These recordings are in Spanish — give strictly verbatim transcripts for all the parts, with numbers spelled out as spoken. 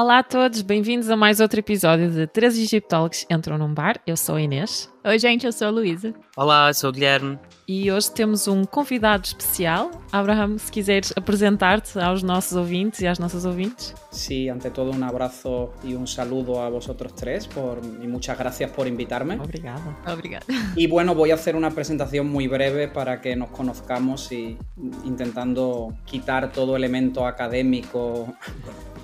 Olá a todos, bem-vindos a mais outro episódio de Três Egiptólogos Entram Num Bar. Eu sou a Inês. Oi gente, eu sou a Luísa. Olá, eu sou o Guilherme. E hoje temos um convidado especial. Abraham, se quiseres apresentar-te aos nossos ouvintes e às nossas ouvintes. Sí, ante todo un abrazo y un saludo a vosotros tres por, y muchas gracias por invitarme. Obrigada. Obrigada. Y bueno, voy a hacer una presentación muy breve para que nos conozcamos y intentando quitar todo elemento académico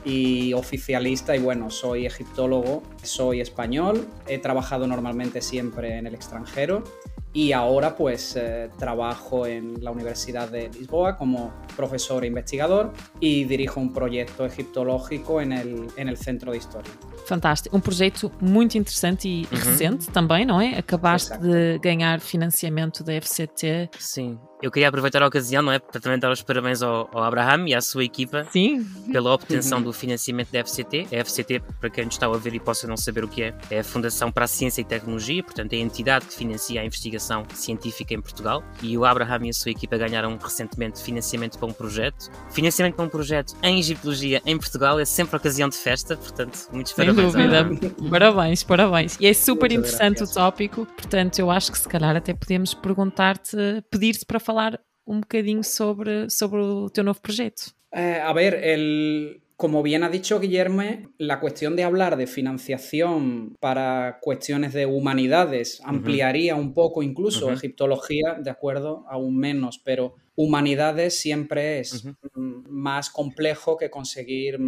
y oficialista. Y bueno, soy egiptólogo, soy español, he trabajado normalmente siempre en el extranjero y ahora pues eh, trabajo en la Universidad de Lisboa como profesor e investigador y dirijo un proyecto egiptológico en el, en el Centro de Historia. Fantástico, um projeto muito interessante e uhum. recente também, não é? Acabaste Exato. de ganhar financiamento da F C T. Sim, eu queria aproveitar a ocasião, não é? Para também dar os parabéns ao, ao Abraham e à sua equipa Sim. pela obtenção uhum. do financiamento da F C T. A F C T, para quem nos está a ouvir e possa não saber o que é, é a Fundação para a Ciência e Tecnologia, portanto é a entidade que financia a investigação científica em Portugal. E o Abraham e a sua equipa ganharam recentemente financiamento para um projeto. Financiamento para um projeto em egiptologia em Portugal é sempre ocasião de festa, portanto, muitos parabéns. Sem dúvida, parabéns, parabéns. E é super interessante o tópico, portanto eu acho que se calhar até podemos perguntar-te, pedir-te para falar um bocadinho sobre, sobre o teu novo projeto. Eh, a ver, el... Como bien ha dicho Guillerme, la cuestión de hablar de financiación para cuestiones de humanidades ampliaría uh-huh. un poco incluso uh-huh. egiptología, de acuerdo, aún menos, pero humanidades siempre es uh-huh. más complejo que conseguir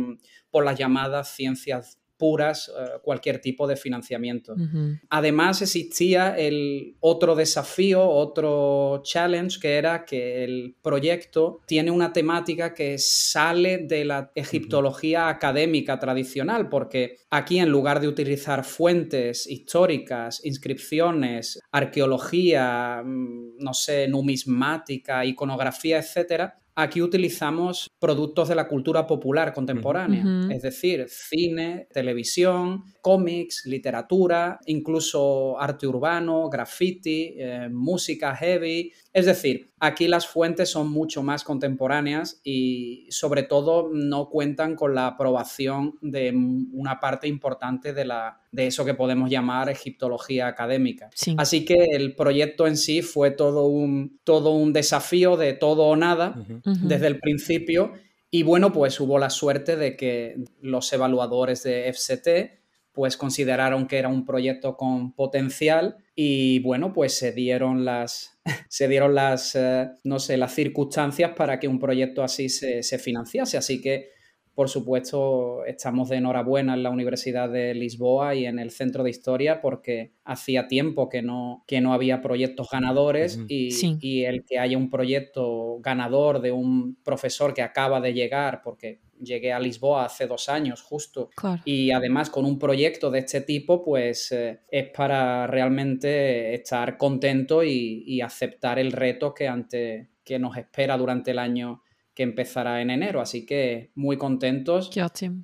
por las llamadas ciencias puras uh, cualquier tipo de financiamiento. Uh-huh. Además existía el otro desafío, otro challenge, que era que el proyecto tiene una temática que sale de la egiptología uh-huh. académica tradicional, porque aquí en lugar de utilizar fuentes históricas, inscripciones, arqueología, no sé, numismática, iconografía, etcétera, aquí utilizamos productos de la cultura popular contemporánea, uh-huh. es decir, cine, televisión, cómics, literatura, incluso arte urbano, graffiti, eh, música heavy. Es decir, aquí las fuentes son mucho más contemporáneas y sobre todo no cuentan con la aprobación de una parte importante de, la, de eso que podemos llamar egiptología académica. Sí. Así que el proyecto en sí fue todo un, todo un desafío de todo o nada uh-huh. desde el principio y bueno, pues hubo la suerte de que los evaluadores de F C T pues consideraron que era un proyecto con potencial y bueno, pues se dieron las... se dieron las, eh, no sé, las circunstancias para que un proyecto así se, se financiase. Así que, por supuesto, estamos de enhorabuena en la Universidad de Lisboa y en el Centro de Historia porque hacía tiempo que no, que no había proyectos ganadores uh-huh. y, sí. y el que haya un proyecto ganador de un profesor que acaba de llegar, porque llegué a Lisboa hace dos años justo claro. y además con un proyecto de este tipo pues eh, es para realmente estar contento y, y aceptar el reto que, ante, que nos espera durante el año que empezará en enero, así que muy contentos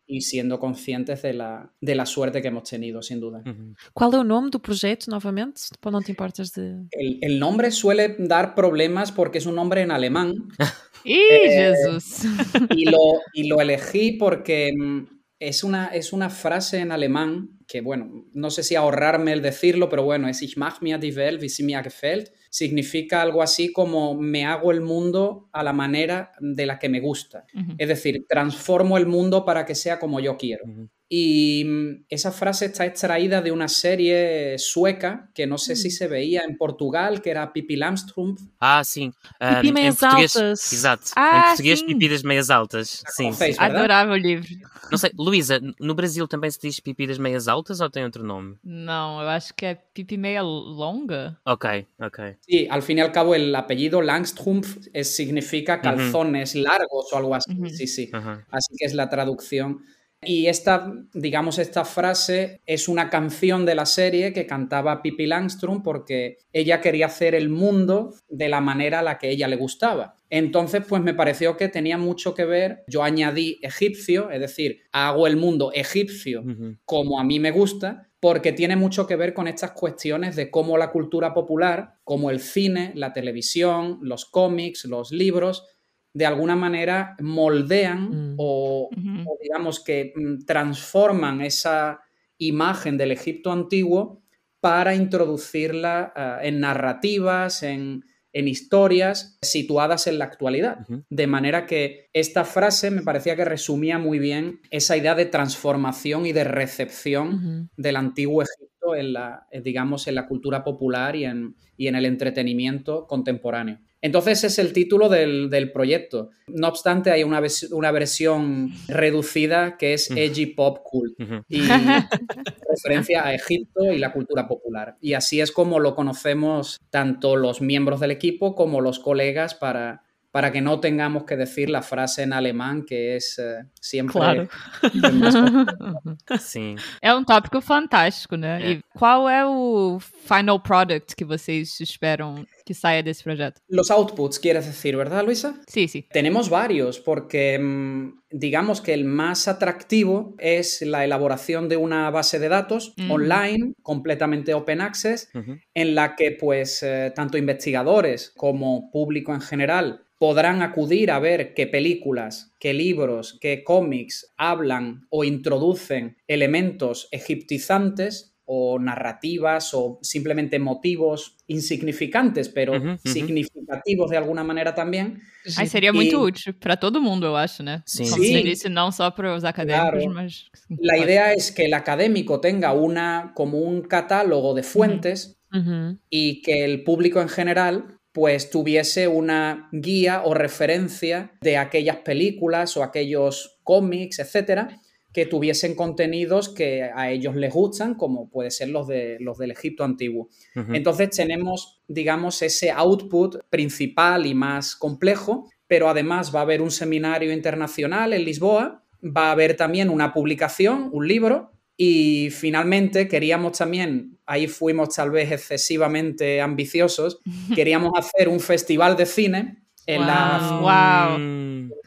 y siendo conscientes de la, de la suerte que hemos tenido, sin duda. Uh-huh. ¿Cuál es el nombre del proyecto, nuevamente? ¿No te importas de...? El, el nombre suele dar problemas porque es un nombre en alemán. ¡Y eh, Jesús! Y lo, y lo elegí porque es una, es una frase en alemán que, bueno, no sé si ahorrarme el decirlo, pero bueno, es Ich mach mir die Welt, wie sie mir gefällt. Significa algo así como me hago el mundo a la manera de la que me gusta. Uh-huh. Es decir, transformo el mundo para que sea como yo quiero. Uh-huh. Y esa frase está extraída de una serie sueca que no sé uh-huh. si se veía en Portugal, que era Pippi Langstrumpf. Ah, sí. Um, Pipi Meias Altas. Exato. Ah, em português, sim. Pipi das Meias Altas. Sim. Fez, adorava o livro. Não sei, Luísa, no Brasil também se diz Pipi das Meias Altas ou tem outro nome? Não, eu acho que é Pipi Meia Longa. Ok, ok. Sí, al fin y al cabo el apellido Langstrumpf es, significa calzones uh-huh. largos o algo así, uh-huh. sí, sí. Uh-huh. Así que es la traducción. Y esta, digamos, esta frase es una canción de la serie que cantaba Pippi Langstrumpf porque ella quería hacer el mundo de la manera a la que ella le gustaba. Entonces, pues me pareció que tenía mucho que ver. Yo añadí egipcio, es decir, hago el mundo egipcio uh-huh. como a mí me gusta, porque tiene mucho que ver con estas cuestiones de cómo la cultura popular, como el cine, la televisión, los cómics, los libros, de alguna manera moldean mm. o, uh-huh. o digamos que transforman esa imagen del Egipto antiguo para introducirla uh, en narrativas, en, en historias situadas en la actualidad. Uh-huh. De manera que esta frase me parecía que resumía muy bien esa idea de transformación y de recepción uh-huh. del antiguo Egipto en la, digamos, en la cultura popular y en, y en el entretenimiento contemporáneo. Entonces es el título del, del proyecto. No obstante, hay una, ves- una versión reducida que es EgyPop Cult uh-huh. y referencia a Egipto y la cultura popular. Y así es como lo conocemos tanto los miembros del equipo como los colegas para, para que no tengamos que decir la frase en alemán que es uh, siempre... Claro. Más Sim. É um tópico fantástico, né? Yeah. E qual é o final product que vocês esperam que saia desse projeto? Los outputs, quieres decir, ¿verdad, Luisa? Sí, sí. Tenemos varios, porque digamos que el más atractivo es la elaboración de una base de datos mm. online, completamente open access, uh-huh. en la que pues eh, tanto investigadores como público en general podrán acudir a ver qué películas, qué libros, qué cómics hablan o introducen elementos egiptizantes o narrativas o simplemente motivos insignificantes, pero uhum, uhum. significativos de alguma maneira também. Aí seria e... muito útil para todo mundo, eu acho, né? Sim. Como Sim. você disse, não só para os acadêmicos, claro. Mas... A ideia é que o acadêmico tenha uma, como um catálogo de fuentes e que o público em geral pues tuviese una guía o referência de aquelas películas ou aqueles cómics, etcétera, que tuviesen contenidos que a ellos les gustan, como puede ser los, de, los del Egipto antiguo. Uh-huh. Entonces tenemos, digamos, ese output principal y más complejo, pero además va a haber un seminario internacional en Lisboa, va a haber también una publicación, un libro, y finalmente queríamos también, ahí fuimos tal vez excesivamente ambiciosos, queríamos hacer un festival de cine en wow. la... Wow.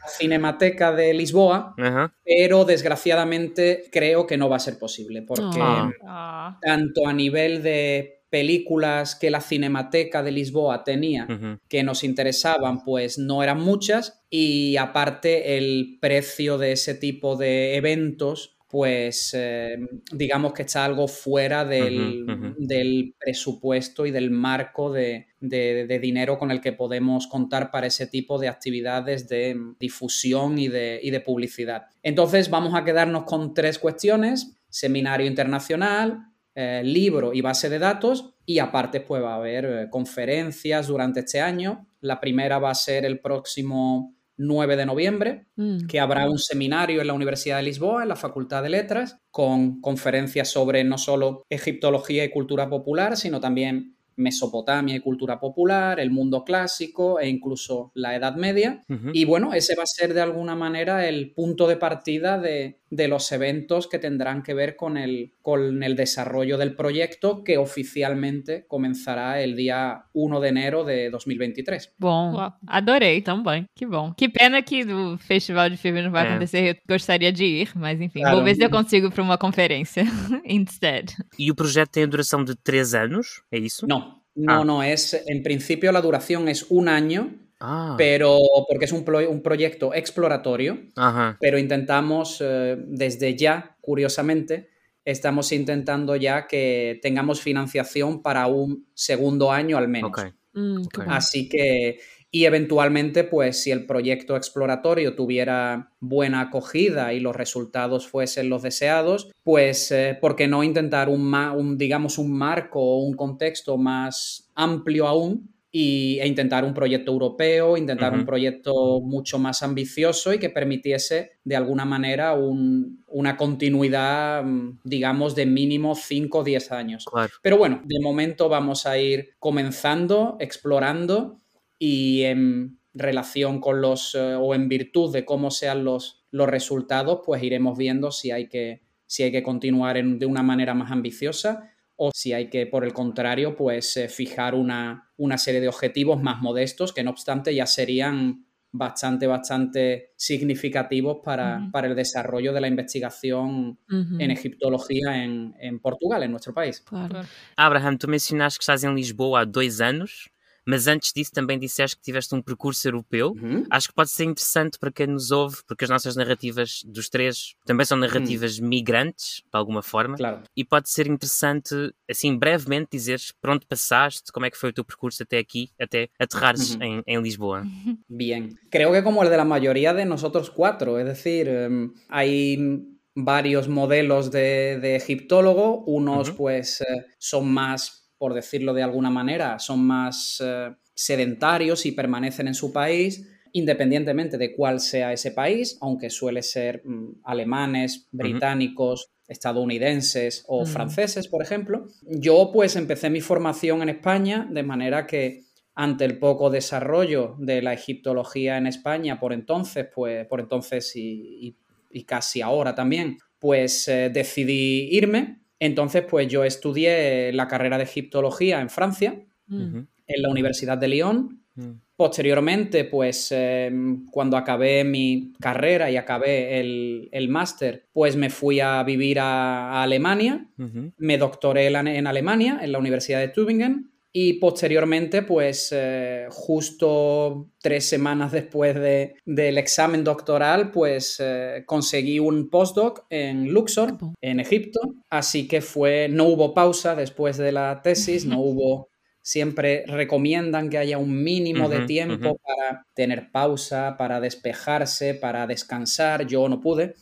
Cinemateca de Lisboa, uh-huh. pero desgraciadamente creo que no va a ser posible porque oh. tanto a nivel de películas que la Cinemateca de Lisboa tenía uh-huh. que nos interesaban, pues no eran muchas y aparte el precio de ese tipo de eventos pues eh, digamos que está algo fuera del, uh-huh, uh-huh. del presupuesto y del marco de, de, de dinero con el que podemos contar para ese tipo de actividades de difusión y de, y de publicidad. Entonces vamos a quedarnos con tres cuestiones, seminario internacional, eh, libro y base de datos y aparte pues va a haber eh, conferencias durante este año. La primera va a ser el próximo nueve de noviembre, mm. que habrá un seminario en la Universidad de Lisboa, en la Facultad de Letras, con conferencias sobre no solo egiptología y cultura popular, sino también Mesopotamia y cultura popular, el mundo clásico e incluso la Edad Media. Uh-huh. Y bueno, ese va a ser de alguna manera el punto de partida de, de los eventos que tendrán que ver con el, con el desarrollo del proyecto que oficialmente comenzará el día uno de enero de dois mil e vinte e três. Bom, adorei também. Que bom. Que pena que o festival de filme não vai é. acontecer. Eu gostaria de ir, mas enfim, claro. Vou ver se eu consigo para uma conferência instead. E o projeto tem a duração de três anos? É isso? Não. No, ah. no, es, en principio la duración es un año, ah. pero porque es un, pro, un proyecto exploratorio, Ajá. pero intentamos eh, desde ya, curiosamente, estamos intentando ya que tengamos financiación para un segundo año al menos. Okay. Mm, okay. Así que, y eventualmente, pues si el proyecto exploratorio tuviera buena acogida y los resultados fuesen los deseados, pues eh, ¿por qué no intentar un, ma- un, digamos, un marco o un contexto más amplio aún y, e intentar un proyecto europeo, intentar uh-huh. un proyecto mucho más ambicioso y que permitiese de alguna manera un, una continuidad, digamos, de mínimo cinco o diez años? Claro. Pero bueno, de momento vamos a ir comenzando, explorando y en relación con los o en virtud de cómo sean los, los resultados, pues iremos viendo si hay que, si hay que continuar en, de una manera más ambiciosa o si hay que, por el contrario, pues fijar una, una serie de objetivos más modestos que, no obstante, ya serían bastante, bastante significativos para, uh-huh. para el desarrollo de la investigación uh-huh. en egiptología en, en Portugal, en nuestro país. Claro. Abraham, tú mencionaste que estás en Lisboa há dois anos. mas antes disso também disseste que tiveste um percurso europeu. Uhum. Acho que pode ser interessante para quem nos ouve, porque as nossas narrativas dos três também são narrativas uhum. migrantes, de alguma forma. Claro. E pode ser interessante, assim, brevemente dizeres por onde passaste, como é que foi o teu percurso até aqui, até aterrares uhum. em, em Lisboa. Bien. Creo que como el de la mayoría de nosotros cuatro, es decir, um, hay... varios modelos de, de egiptólogo, unos uh-huh. pues eh, son más, por decirlo de alguna manera, son más eh, sedentarios y permanecen en su país, independientemente de cuál sea ese país, aunque suele ser mm, alemanes, británicos, uh-huh. estadounidenses o uh-huh. franceses, por ejemplo. Yo pues empecé mi formación en España, de manera que ante el poco desarrollo de la egiptología en España por entonces, pues por entonces y, y y casi ahora también, pues eh, decidí irme. Entonces, pues yo estudié la carrera de egiptología en Francia, uh-huh. en la Universidad de Lyon. Uh-huh. Posteriormente, pues eh, cuando acabé mi carrera y acabé el, el máster, pues me fui a vivir a, a Alemania. Uh-huh. Me doctoré en, en Alemania, en la Universidad de Tübingen. Y posteriormente, pues eh, justo tres semanas después de, del examen doctoral, pues eh, conseguí un postdoc en Luxor, en Egipto. Así que fue, no hubo pausa después de la tesis, no hubo... Siempre recomiendan que haya un mínimo uh-huh, de tiempo uh-huh. para tener pausa, para despejarse, para descansar. Yo no pude.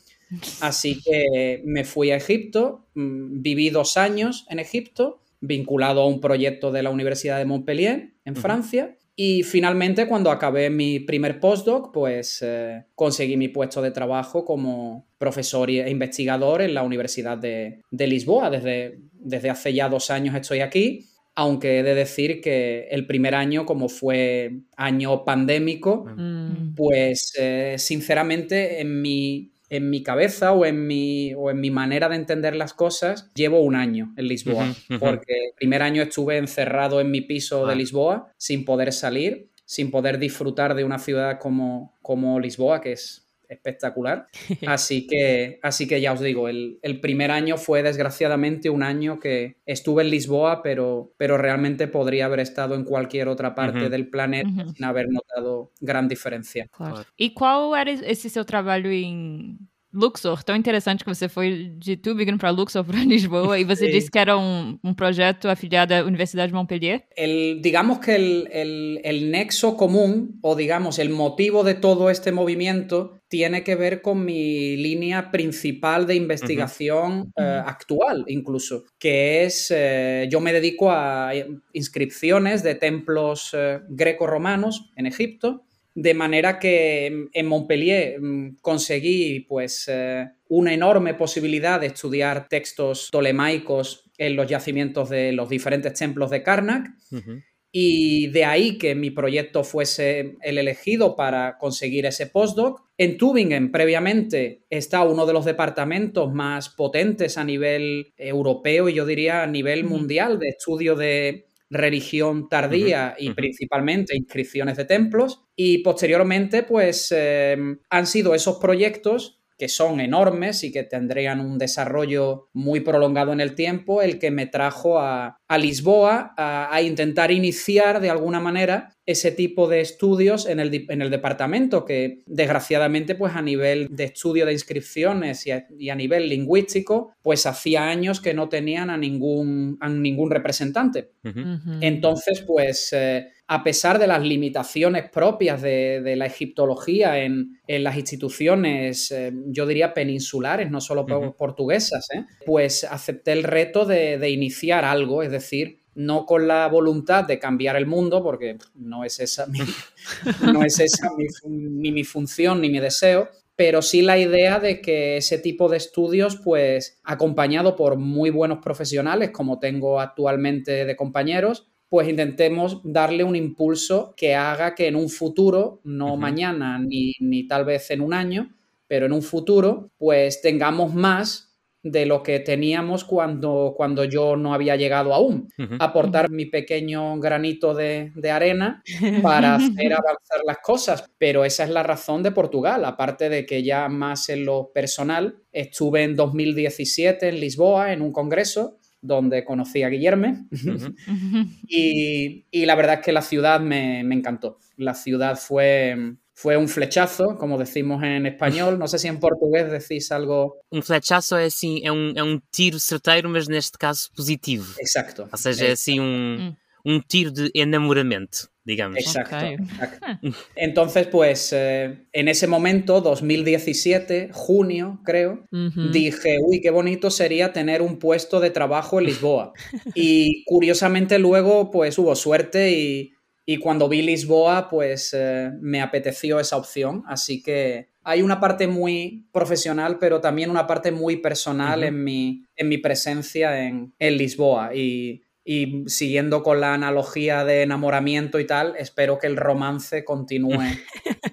Así que me fui a Egipto, viví dos años en Egipto, vinculado a un proyecto de la Universidad de Montpellier, en uh-huh. Francia. Y finalmente, cuando acabé mi primer postdoc, pues eh, conseguí mi puesto de trabajo como profesor e investigador en la Universidad de, de Lisboa. Desde, desde hace ya dos años estoy aquí, aunque he de decir que el primer año, como fue año pandémico, uh-huh. pues eh, sinceramente en mi... en mi cabeza o en mi, o en mi manera de entender las cosas, llevo un año en Lisboa, uh-huh, uh-huh. porque el primer año estuve encerrado en mi piso ah. de Lisboa, sin poder salir, sin poder disfrutar de una ciudad como, como Lisboa, que es espectacular. Así que, así que ya os digo, el, el primer año fue desgraciadamente un año que estuve en Lisboa, pero, pero realmente podría haber estado en cualquier otra parte uh-huh. del planeta uh-huh. sin haber notado gran diferencia. Claro. ¿Y cuál era ese seu trabalho en Luxor? Tão interessante que você foi de Tübingen para Luxor, para Lisboa, y você sí. disse que era un, un proyecto afiliado a la Universidad de Montpellier. El, digamos que el, el, el nexo común, o digamos el motivo de todo este movimiento, tiene que ver con mi línea principal de investigación uh-huh. eh, actual incluso, que es, eh, yo me dedico a inscripciones de templos eh, greco-romanos en Egipto, de manera que en Montpellier conseguí pues, eh, una enorme posibilidad de estudiar textos ptolemaicos en los yacimientos de los diferentes templos de Karnak, uh-huh. y de ahí que mi proyecto fuese el elegido para conseguir ese postdoc. En Tübingen, previamente, está uno de los departamentos más potentes a nivel europeo y yo diría a nivel mundial de estudio de religión tardía uh-huh, y uh-huh. principalmente inscripciones de templos. Y posteriormente, pues, eh, han sido esos proyectos que son enormes y que tendrían un desarrollo muy prolongado en el tiempo, el que me trajo a, a Lisboa a, a intentar iniciar de alguna manera ese tipo de estudios en el, en el departamento que, desgraciadamente, pues a nivel de estudio de inscripciones y a, y a nivel lingüístico, pues hacía años que no tenían a ningún, a ningún representante. Uh-huh. Entonces, pues... Eh, a pesar de las limitaciones propias de, de la egiptología en, en las instituciones, eh, yo diría peninsulares, no solo uh-huh. portuguesas, eh, pues acepté el reto de, de iniciar algo, es decir, no con la voluntad de cambiar el mundo, porque no es esa mi, no es esa mi, ni mi función ni mi deseo, pero sí la idea de que ese tipo de estudios, pues acompañado por muy buenos profesionales, como tengo actualmente de compañeros, pues intentemos darle un impulso que haga que en un futuro, no uh-huh. mañana ni, ni tal vez en un año, pero en un futuro, pues tengamos más de lo que teníamos cuando, cuando yo no había llegado aún. Uh-huh. Aportar mi pequeño granito de, de arena para hacer avanzar las cosas. Pero esa es la razón de Portugal, aparte de que ya más en lo personal, estuve en dos mil diecisiete en Lisboa en un congreso donde conocí a Guilherme. Uh-huh. y, y la verdad es que la ciudad me, me encantó. La ciudad fue, fue un flechazo, como decimos en español. No sé si en portugués decís algo... Un flechazo es así, es un, es un tiro certero, pero en este caso positivo. Exacto. O sea, es así un, un tiro de enamoramiento, digamos. Exacto. Okay. Exacto. Entonces, pues, eh, en ese momento, dos mil diecisiete, junio, creo, uh-huh. dije, uy, qué bonito sería tener un puesto de trabajo en Lisboa. Y curiosamente luego, pues, hubo suerte y, y cuando vi Lisboa, pues, eh, me apeteció esa opción. Así que hay una parte muy profesional, pero también una parte muy personal uh-huh. en mi, en mi presencia en, en Lisboa. Y... Y siguiendo con la analogía de enamoramiento y tal, espero que el romance continúe,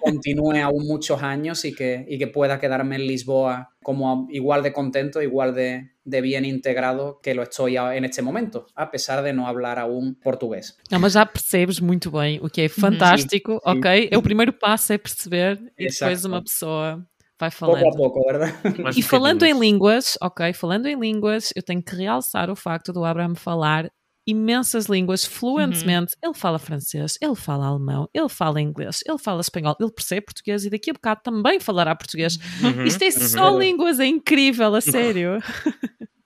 continúe aún muchos años y que, y que pueda quedarme en Lisboa como igual de contento, igual de, de bien integrado que lo estoy en este momento, a pesar de no hablar aún português. Não, mas já percebes muito bem o que é fantástico, sim, sim. Ok? É o primeiro passo é perceber e Exato. Depois uma pessoa... Vai falando. Pouco a pouco, verdade? E falando em línguas, ok, falando em línguas, eu tenho que realçar o facto do Abraham falar imensas línguas fluentemente. Uhum. Ele fala francês, ele fala alemão, ele fala inglês, ele fala espanhol, ele percebe português e daqui a bocado também falará português. Uhum. Isto é só uhum. línguas, é incrível, a sério.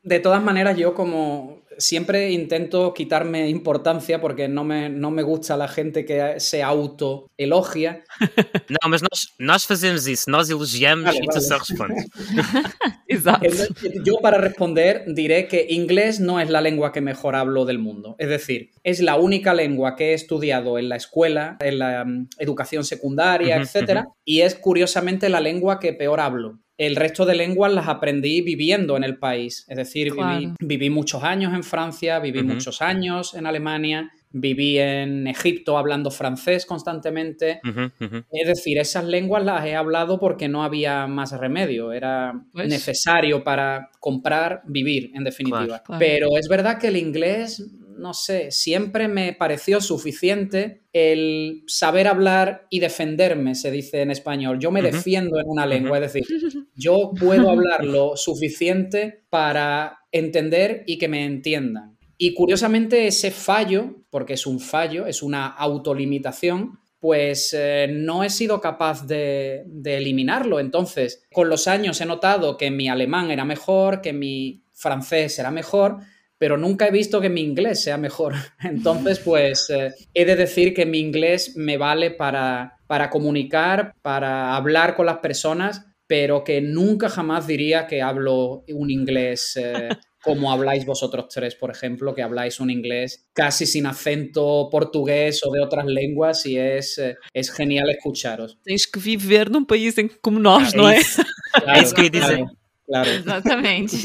De todas maneiras, eu como... Siempre intento quitarme importancia porque no me, no me gusta la gente que se autoelogia. No, mas nós, nós fazemos isso, nós elogiamos vale, e vale. Tu só respondes. Exacto. Yo para responder diré que inglés no es la lengua que mejor hablo del mundo. Es decir, es la única lengua que he estudiado en la escuela, en la um, educación secundaria, uh-huh, etcétera, uh-huh. y es curiosamente la lengua que peor hablo. El resto de lenguas las aprendí viviendo en el país. Es decir, claro. viví, viví muchos años en Francia, viví uh-huh. muchos años en Alemania, viví en Egipto hablando francés constantemente. Uh-huh, uh-huh. Es decir, esas lenguas las he hablado porque no había más remedio. Era pues... necesario para comprar, vivir, en definitiva. Claro, claro. Pero es verdad que el inglés... No sé, siempre me pareció suficiente el saber hablar y defenderme, se dice en español. Yo me uh-huh. defiendo en una lengua, uh-huh. es decir, yo puedo hablar lo suficiente para entender y que me entiendan. Y curiosamente ese fallo, porque es un fallo, es una autolimitación, pues eh, no he sido capaz de, de eliminarlo. Entonces, con los años he notado que mi alemán era mejor, que mi francés era mejor... pero nunca he visto que mi inglés sea mejor. Entonces, pues, eh, he de decir que mi inglés me vale para, para comunicar, para hablar con las personas, pero que nunca jamás diría que hablo un inglés eh, como habláis vosotros tres, por ejemplo, que habláis un inglés casi sin acento portugués o de otras lenguas y es, eh, es genial escucharos. Tens que viver num país em que, como nós, claro, não é? Isso, claro, é isso que eu ia dizer. Claro. Claro. Exatamente.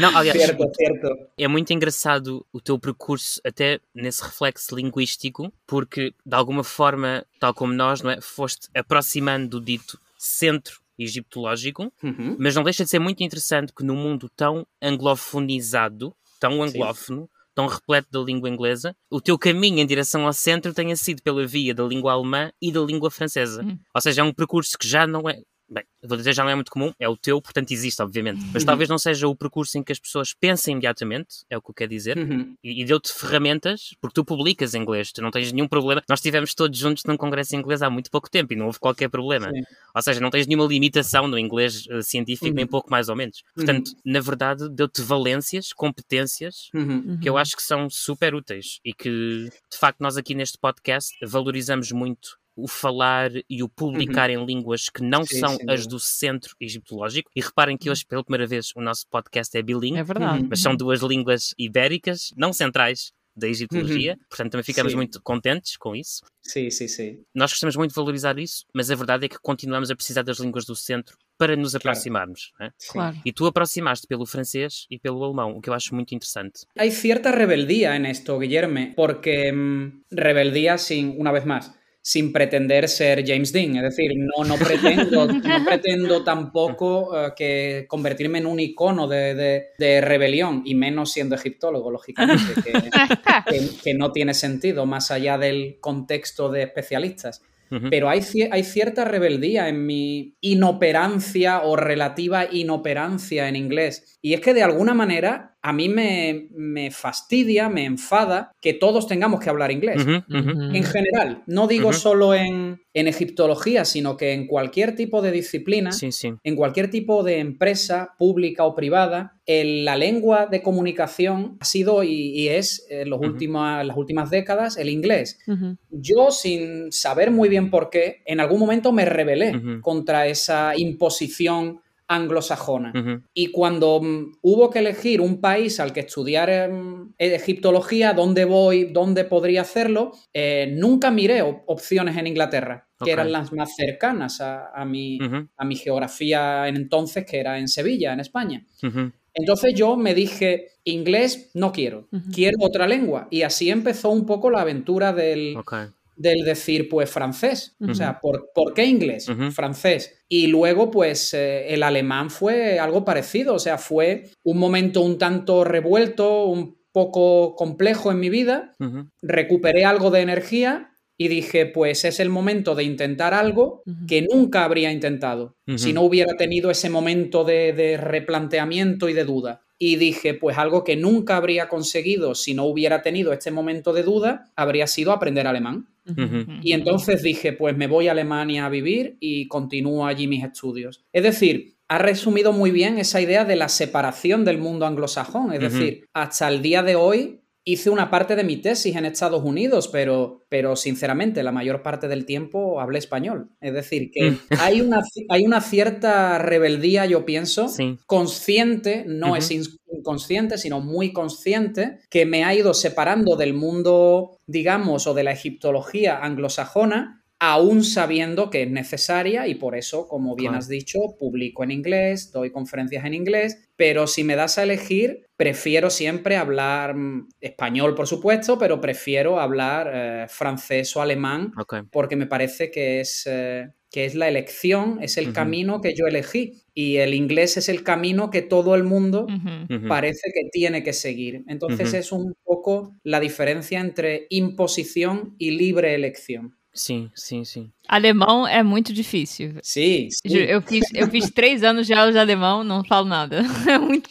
Não, aliás, certo, certo. É muito engraçado o teu percurso até nesse reflexo linguístico, porque de alguma forma, tal como nós, não é, foste aproximando do dito centro egiptológico, uhum. mas não deixa de ser muito interessante que num mundo tão anglofonizado, tão anglófono, Sim. tão repleto da língua inglesa, o teu caminho em direção ao centro tenha sido pela via da língua alemã e da língua francesa. Uhum. Ou seja, é um percurso que já não é... Bem, vou dizer, já não é muito comum, é o teu, portanto existe, obviamente. Mas uhum. talvez não seja o percurso em que as pessoas pensem imediatamente, é o que eu quero dizer. Uhum. E, e deu-te ferramentas, porque tu publicas em inglês, tu não tens nenhum problema. Nós estivemos todos juntos num congresso em inglês há muito pouco tempo e não houve qualquer problema. Sim. Ou seja, não tens nenhuma limitação no inglês uh, científico, uhum. nem pouco mais ou menos. Portanto, uhum. na verdade, deu-te valências, competências, uhum. que eu acho que são super úteis. E que, de facto, nós aqui neste podcast valorizamos muito o falar e o publicar uhum. em línguas que não sim, são sim, as do centro egiptológico. E reparem que hoje, pela primeira vez, o nosso podcast é bilingue. É verdade. Mas são duas línguas ibéricas, não centrais, da egiptologia. Uhum. Portanto, também ficamos sim. muito contentes com isso. Sim, sim, sim. Nós gostamos muito de valorizar isso, mas a verdade é que continuamos a precisar das línguas do centro para nos claro. Aproximarmos. Né? Claro. E tu aproximaste pelo francês e pelo alemão, o que eu acho muito interessante. Há certa rebeldia en esto, Guilherme, porque hum, rebeldia, sim, uma vez mais, sin pretender ser James Dean, es decir, no, no, pretendo, no pretendo tampoco uh, que convertirme en un icono de, de, de rebelión, y menos siendo egiptólogo, lógicamente, que, que, que no tiene sentido, más allá del contexto de especialistas. Uh-huh. Pero hay, hay cierta rebeldía en mi inoperancia o relativa inoperancia en inglés. Y es que de alguna manera a mí me, me fastidia, me enfada que todos tengamos que hablar inglés. Uh-huh, uh-huh. En general, no digo uh-huh. solo en, en egiptología, sino que en cualquier tipo de disciplina, sí, sí. en cualquier tipo de empresa pública o privada, el, la lengua de comunicación ha sido y, y es en los uh-huh. últimos, las últimas décadas el inglés. Uh-huh. Yo, sin saber muy bien por qué, en algún momento me rebelé uh-huh. contra esa imposición anglosajona. Uh-huh. Y cuando um, hubo que elegir un país al que estudiar um, egiptología, dónde voy, dónde podría hacerlo, eh, nunca miré op- opciones en Inglaterra, okay. que eran las más cercanas a, a, mi, uh-huh. a mi geografía en entonces, que era en Sevilla, en España. Uh-huh. Entonces yo me dije, inglés no quiero, uh-huh. quiero otra lengua. Y así empezó un poco la aventura del... Okay. del decir, pues, francés. Uh-huh. O sea, ¿por, ¿por qué inglés? Uh-huh. Francés. Y luego, pues, eh, el alemán fue algo parecido. O sea, fue un momento un tanto revuelto, un poco complejo en mi vida. Uh-huh. Recuperé algo de energía y dije, pues, es el momento de intentar algo uh-huh. que nunca habría intentado uh-huh. si no hubiera tenido ese momento de, de replanteamiento y de duda. Y dije, pues algo que nunca habría conseguido si no hubiera tenido este momento de duda, habría sido aprender alemán. Uh-huh. Y entonces dije, pues me voy a Alemania a vivir y continúo allí mis estudios. Es decir, ha resumido muy bien esa idea de la separación del mundo anglosajón. Es uh-huh. decir, hasta el día de hoy hice una parte de mi tesis en Estados Unidos, pero, pero sinceramente la mayor parte del tiempo hablé español. Es decir, que hay una, hay una cierta rebeldía, yo pienso, sí. consciente, no uh-huh. es inconsciente, sino muy consciente, que me ha ido separando del mundo, digamos, o de la egiptología anglosajona, aún sabiendo que es necesaria y por eso, como bien claro. has dicho, publico en inglés, doy conferencias en inglés, pero si me das a elegir, prefiero siempre hablar español, por supuesto, pero prefiero hablar eh, francés o alemán, okay. porque me parece que es, eh, que es la elección, es el uh-huh. camino que yo elegí. Y el inglés es el camino que todo el mundo uh-huh. parece que tiene que seguir. Entonces uh-huh. es un poco la diferencia entre imposición y libre elección. Sim, sim, sim. Alemão é muito difícil. Sim, sim. Eu fiz, eu fiz três anos de aula de alemão, não falo nada. É muito...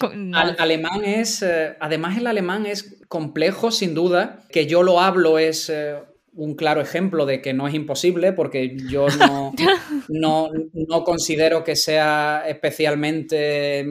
Alemão é... Además, el alemán es complejo, sin duda. Que yo lo hablo es... un claro ejemplo de que no es imposible porque yo no, no, no considero que sea especialmente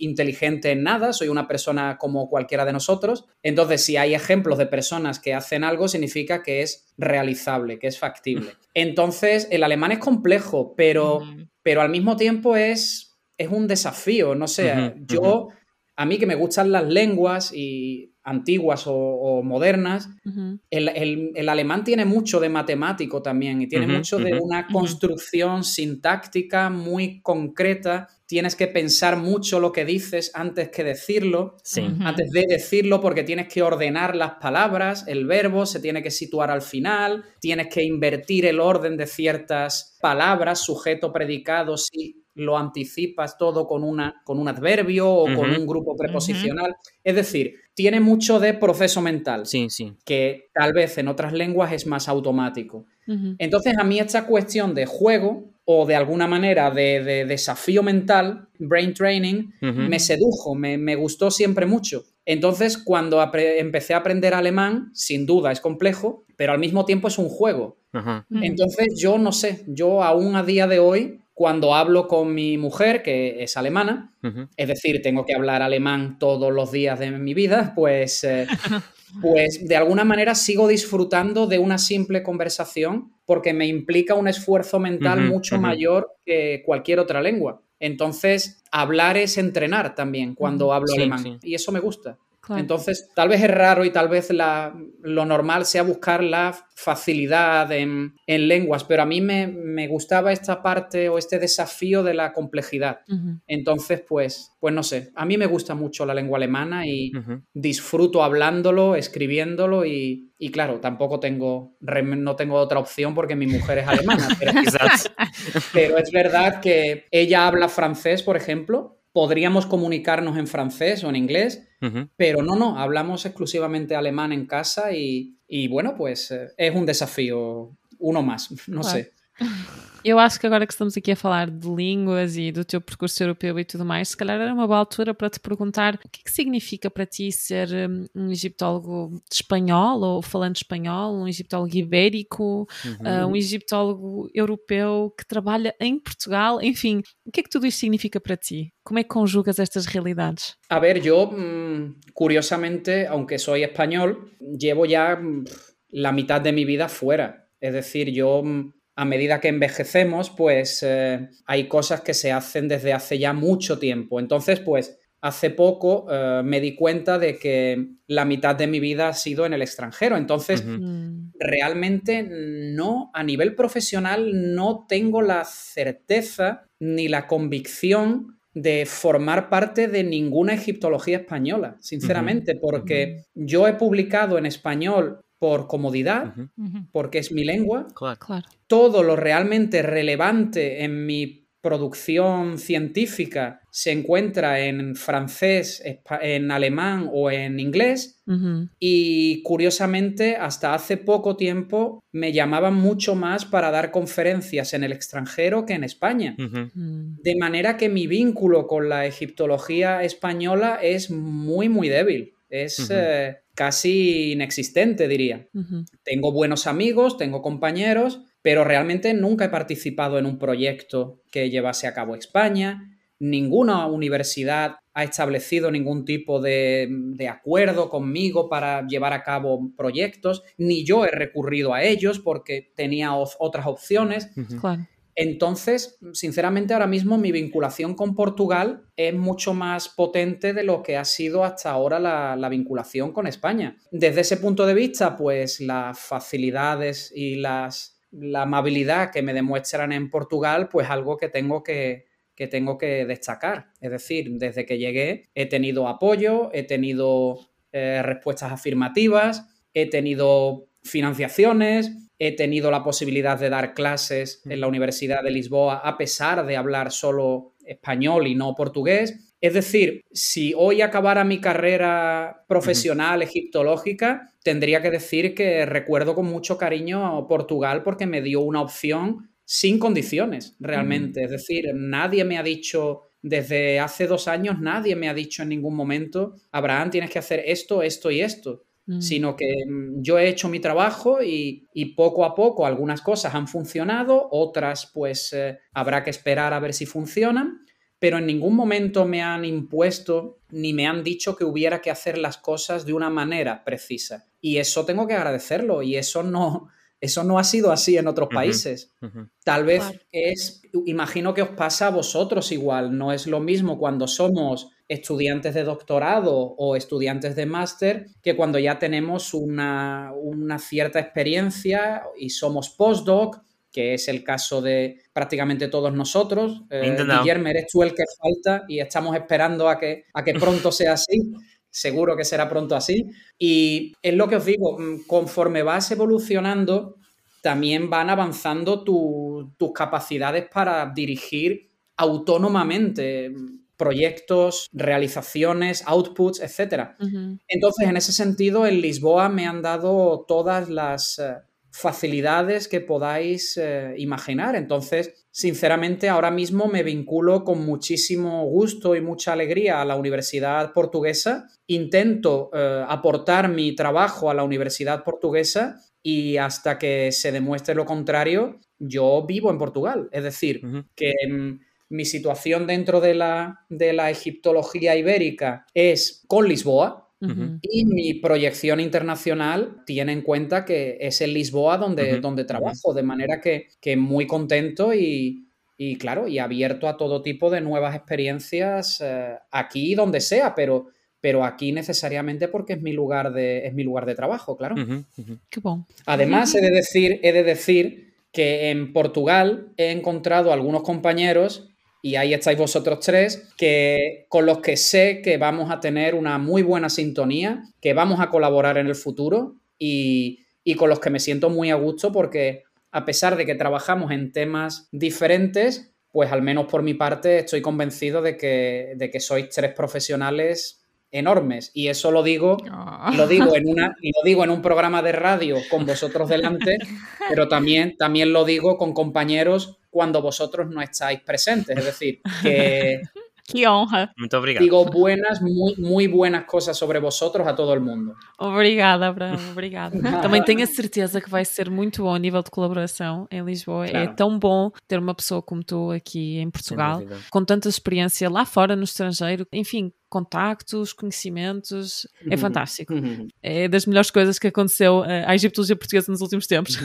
inteligente en nada, soy una persona como cualquiera de nosotros, entonces si hay ejemplos de personas que hacen algo significa que es realizable, que es factible. Entonces el alemán es complejo, pero, uh-huh. pero al mismo tiempo es, es un desafío, no sé, uh-huh, uh-huh. yo, a mí que me gustan las lenguas y... antiguas o, o modernas, uh-huh. el, el, el alemán tiene mucho de matemático también y tiene uh-huh, mucho uh-huh, de una uh-huh. construcción sintáctica muy concreta. Tienes que pensar mucho lo que dices antes que decirlo, sí. uh-huh. antes de decirlo, porque tienes que ordenar las palabras, el verbo se tiene que situar al final, tienes que invertir el orden de ciertas palabras, sujeto, predicado, sí. lo anticipas todo con, una, con un adverbio o uh-huh. con un grupo preposicional. Uh-huh. Es decir, tiene mucho de proceso mental, sí, sí. que tal vez en otras lenguas es más automático. Uh-huh. Entonces, a mí esta cuestión de juego o de alguna manera de, de desafío mental, brain training, uh-huh. me sedujo, me, me gustó siempre mucho. Entonces, cuando apre- empecé a aprender alemán, sin duda es complejo, pero al mismo tiempo es un juego. Uh-huh. Entonces, yo no sé, yo aún a día de hoy... Cuando hablo con mi mujer, que es alemana, uh-huh. es decir, tengo que hablar alemán todos los días de mi vida, pues, eh, pues de alguna manera sigo disfrutando de una simple conversación porque me implica un esfuerzo mental uh-huh, mucho uh-huh. mayor que cualquier otra lengua. Entonces, hablar es entrenar también cuando uh-huh. hablo sí, alemán sí. y eso me gusta. Claro. Entonces, tal vez es raro y tal vez la, lo normal sea buscar la facilidad en, en lenguas, pero a mí me, me gustaba esta parte o este desafío de la complejidad. Uh-huh. Entonces, pues, pues no sé, a mí me gusta mucho la lengua alemana y uh-huh. disfruto hablándolo, escribiéndolo y, y claro, tampoco tengo, no tengo otra opción porque mi mujer es alemana, pero, quizás, pero es verdad que ella habla francés, por ejemplo. Podríamos comunicarnos en francés o en inglés, uh-huh. pero no, no, hablamos exclusivamente alemán en casa y, y bueno, pues eh, es un desafío, uno más, no claro. sé. Eu acho que agora que estamos aqui a falar de línguas e do teu percurso europeu e tudo mais, se calhar era uma boa altura para te perguntar o que é que significa para ti ser um egiptólogo espanhol ou falante espanhol, um egiptólogo ibérico, uhum. uh, um egiptólogo europeu que trabalha em Portugal, enfim, o que é que tudo isso significa para ti? Como é que conjugas estas realidades? A ver, eu, curiosamente, aunque sou espanhol, llevo ya la mitad de mi vida fuera, es decir, yo... A medida que envejecemos, pues eh, hay cosas que se hacen desde hace ya mucho tiempo. Entonces, pues hace poco eh, me di cuenta de que la mitad de mi vida ha sido en el extranjero. Entonces, uh-huh. realmente no, a nivel profesional, no tengo la certeza ni la convicción de formar parte de ninguna egiptología española, sinceramente, uh-huh. porque uh-huh. yo he publicado en español... por comodidad, uh-huh. porque es mi lengua. Claro, claro. Todo lo realmente relevante en mi producción científica se encuentra en francés, en alemán o en inglés. Uh-huh. Y curiosamente, hasta hace poco tiempo me llamaban mucho más para dar conferencias en el extranjero que en España. Uh-huh. De manera que mi vínculo con la egiptología española es muy, muy débil. Es... Uh-huh. eh, casi inexistente, diría. Uh-huh. Tengo buenos amigos, tengo compañeros, pero realmente nunca he participado en un proyecto que llevase a cabo España. Ninguna universidad ha establecido ningún tipo de, de acuerdo conmigo para llevar a cabo proyectos, ni yo he recurrido a ellos porque tenía of- otras opciones. Uh-huh. Claro. Entonces, sinceramente, ahora mismo mi vinculación con Portugal es mucho más potente de lo que ha sido hasta ahora la, la vinculación con España. Desde ese punto de vista, pues las facilidades y las, la amabilidad que me demuestran en Portugal, pues algo que tengo que, que tengo que destacar. Es decir, desde que llegué he tenido apoyo, he tenido eh, respuestas afirmativas, he tenido financiaciones... He tenido la posibilidad de dar clases en la Universidad de Lisboa a pesar de hablar solo español y no portugués. Es decir, si hoy acabara mi carrera profesional egiptológica, tendría que decir que recuerdo con mucho cariño a Portugal porque me dio una opción sin condiciones realmente. Es decir, nadie me ha dicho... Desde hace dos años nadie me ha dicho en ningún momento Abraham, tienes que hacer esto, esto y esto. Sino que yo he hecho mi trabajo y, y poco a poco algunas cosas han funcionado, otras pues eh, habrá que esperar a ver si funcionan, pero en ningún momento me han impuesto ni me han dicho que hubiera que hacer las cosas de una manera precisa. Y eso tengo que agradecerlo y eso no, eso no ha sido así en otros países. Uh-huh, uh-huh. Tal vez claro. es, imagino que os pasa a vosotros igual, no es lo mismo cuando somos... estudiantes de doctorado o estudiantes de máster, que cuando ya tenemos una, una cierta experiencia y somos postdoc, que es el caso de prácticamente todos nosotros. Eh, Guillermo, eres tú el que falta y estamos esperando a que, a que pronto sea así. Seguro que será pronto así. Y es lo que os digo, conforme vas evolucionando, también van avanzando tu, tus capacidades para dirigir autónomamente proyectos, realizaciones, outputs, etcétera. Uh-huh. Entonces, en ese sentido, en Lisboa me han dado todas las eh, facilidades que podáis eh, imaginar. Entonces, sinceramente, ahora mismo me vinculo con muchísimo gusto y mucha alegría a la Universidad Portuguesa. Intento eh, aportar mi trabajo a la Universidad Portuguesa y hasta que se demuestre lo contrario, yo vivo en Portugal. Es decir, uh-huh. que... Mi situación dentro de la, de la egiptología ibérica es con Lisboa uh-huh. y mi proyección internacional tiene en cuenta que es en Lisboa donde, uh-huh. donde trabajo, de manera que, que muy contento y, y, claro, y abierto a todo tipo de nuevas experiencias eh, aquí donde sea, pero... pero aquí necesariamente porque es mi lugar de, es mi lugar de trabajo, claro. Uh-huh. Uh-huh. Qué bueno. Además, he de decir, he de decir que en Portugal he encontrado algunos compañeros... Y ahí estáis vosotros tres, que con los que sé que vamos a tener una muy buena sintonía, que vamos a colaborar en el futuro y, y con los que me siento muy a gusto porque a pesar de que trabajamos en temas diferentes, pues al menos por mi parte estoy convencido de que, de que sois tres profesionales enormes. Y eso lo digo, oh. lo digo en una, lo digo en un programa de radio con vosotros delante, pero también, también lo digo con compañeros cuando vosotros no estáis presentes. Es decir, que que honra. Muito obrigado. Digo buenas, muy, muy buenas cosas sobre vosotros a todo el mundo. Obrigada, Abraham, obrigada. Também tenho a certeza que vai ser muito bom a nível de colaboração em Lisboa. Claro. É tão bom ter uma pessoa como tu aqui em Portugal, com tanta experiência lá fora, no estrangeiro, enfim, contactos, conhecimentos. É fantástico. É das melhores coisas que aconteceu à egiptologia portuguesa nos últimos tempos.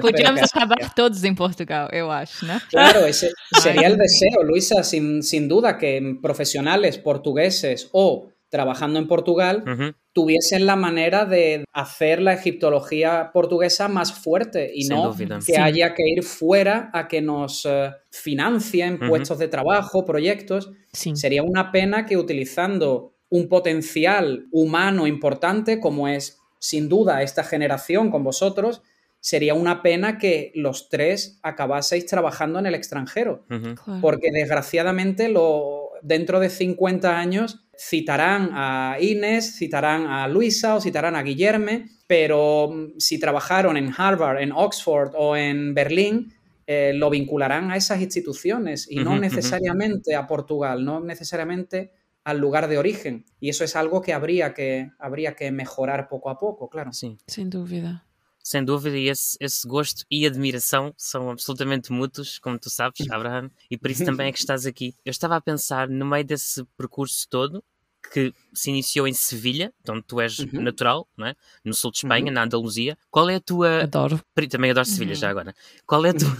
Podíamos acabar todos em Portugal, eu acho, né? Claro, esse seria o desejo, Luísa, sin, sin duda, que profissionais portugueses ou trabajando en Portugal, uh-huh. tuviesen la manera de hacer la egiptología portuguesa más fuerte y Sin no duda. que sí. haya que ir fuera a que nos uh, financien uh-huh. puestos de trabajo, proyectos. Sí. Sería una pena que utilizando un potencial humano importante, como es sin duda esta generación con vosotros, sería una pena que los tres acabaseis trabajando en el extranjero. Uh-huh. Claro. Porque desgraciadamente lo... dentro de cincuenta años citarán a Inés, citarán a Luisa o citarán a Guilherme, pero si trabajaron en Harvard, en Oxford o en Berlín, eh, lo vincularán a esas instituciones y no uh-huh, necesariamente uh-huh. a Portugal, no necesariamente al lugar de origen. Y eso es algo que habría que, habría que mejorar poco a poco, claro. Sí. Sin duda. Sem dúvida, e esse, esse gosto e admiração são absolutamente mútuos, como tu sabes, Abraham, e por isso também é que estás aqui. Eu estava a pensar, no meio desse percurso todo, que se iniciou em Sevilha, onde tu és uhum. natural, não é? No sul de Espanha, uhum. na Andaluzia. Qual é a tua... Adoro. Também adoro Sevilha, uhum. já agora. Qual é, a tua...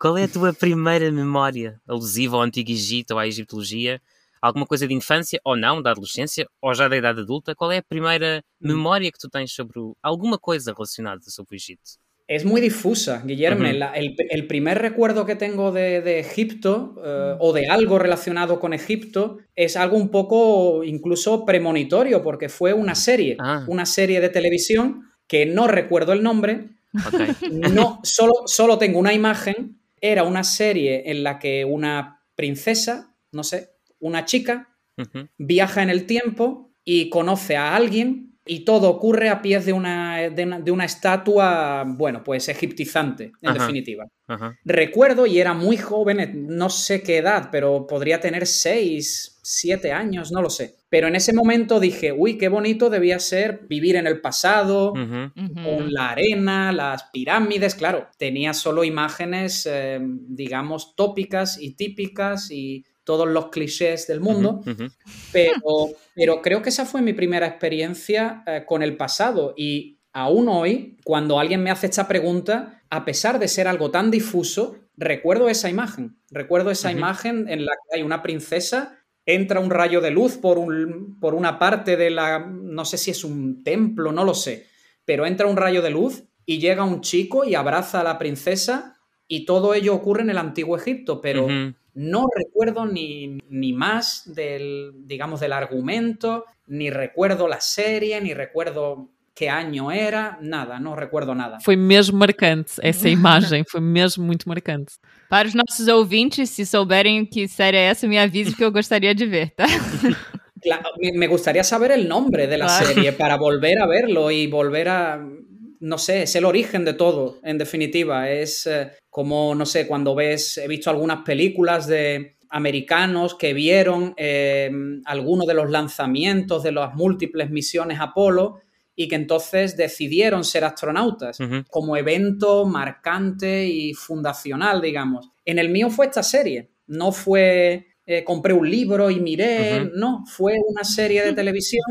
Qual é a tua primeira memória alusiva ao Antigo Egito ou à egiptologia? Alguma coisa de infância, ou não, da adolescência, ou já da idade adulta? Qual é a primeira memória que tu tens sobre o, alguma coisa relacionada sobre o Egito? Es muy difusa, Guillermo. Uh-huh. La, el, el primer recuerdo que tengo de, de Egipto uh, o de algo relacionado con Egipto es algo un poco incluso premonitorio, porque fue una serie, ah. una serie de televisión que no recuerdo el nombre, okay. no, solo, solo tengo una imagen. Era una serie en la que una princesa, no sé, una chica uh-huh. viaja en el tiempo y conoce a alguien y todo ocurre a pies de una, de una, de una estatua, bueno, pues egiptizante, en uh-huh. definitiva. Uh-huh. Recuerdo, y era muy joven, no sé qué edad, pero podría tener seis, siete años, no lo sé. Pero en ese momento dije, uy, qué bonito debía ser vivir en el pasado, uh-huh. Uh-huh. con la arena, las pirámides, claro. Tenía solo imágenes, eh, digamos, tópicas y típicas y... todos los clichés del mundo, uh-huh, uh-huh. Pero, pero creo que esa fue mi primera experiencia eh, con el pasado y aún hoy, cuando alguien me hace esta pregunta, a pesar de ser algo tan difuso, recuerdo esa imagen, recuerdo esa uh-huh. imagen en la que hay una princesa, entra un rayo de luz por, un, por una parte de la, no sé si es un templo, no lo sé, pero entra un rayo de luz y llega un chico y abraza a la princesa y todo ello ocurre en el Antiguo Egipto, pero... Uh-huh. No recuerdo ni, ni más del, digamos, del argumento, ni recuerdo la serie, ni recuerdo que año era, nada, não recuerdo nada. Foi mesmo marcante essa imagem, foi mesmo muito marcante. Para os nossos ouvintes, se souberem que série é essa, me avise que eu gostaria de ver, tá? Claro, me gustaría saber el nombre de la claro. serie para volver a verlo y volver a... No sé, es el origen de todo, en definitiva. Es eh, como, no sé, cuando ves... He visto algunas películas de americanos que vieron eh, algunos de los lanzamientos de las múltiples misiones Apolo y que entonces decidieron ser astronautas uh-huh. como evento marcante y fundacional, digamos. En el mío fue esta serie. No fue... Eh, compré un libro y miré. Uh-huh. No, fue una serie de televisión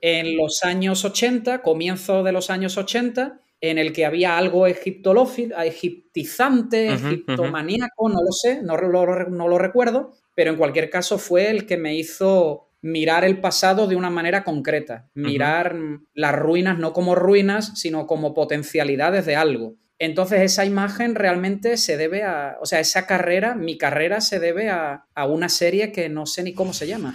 en los años ochenta, comienzo de los años ochenta, en el que había algo egiptológico, egiptizante, uh-huh, egiptomaníaco, uh-huh. no lo sé, no lo, no lo recuerdo, pero en cualquier caso fue el que me hizo mirar el pasado de una manera concreta, mirar uh-huh. las ruinas no como ruinas, sino como potencialidades de algo. Entonces esa imagen realmente se debe a... O sea, esa carrera, mi carrera se debe a, a una serie que no sé ni cómo se llama.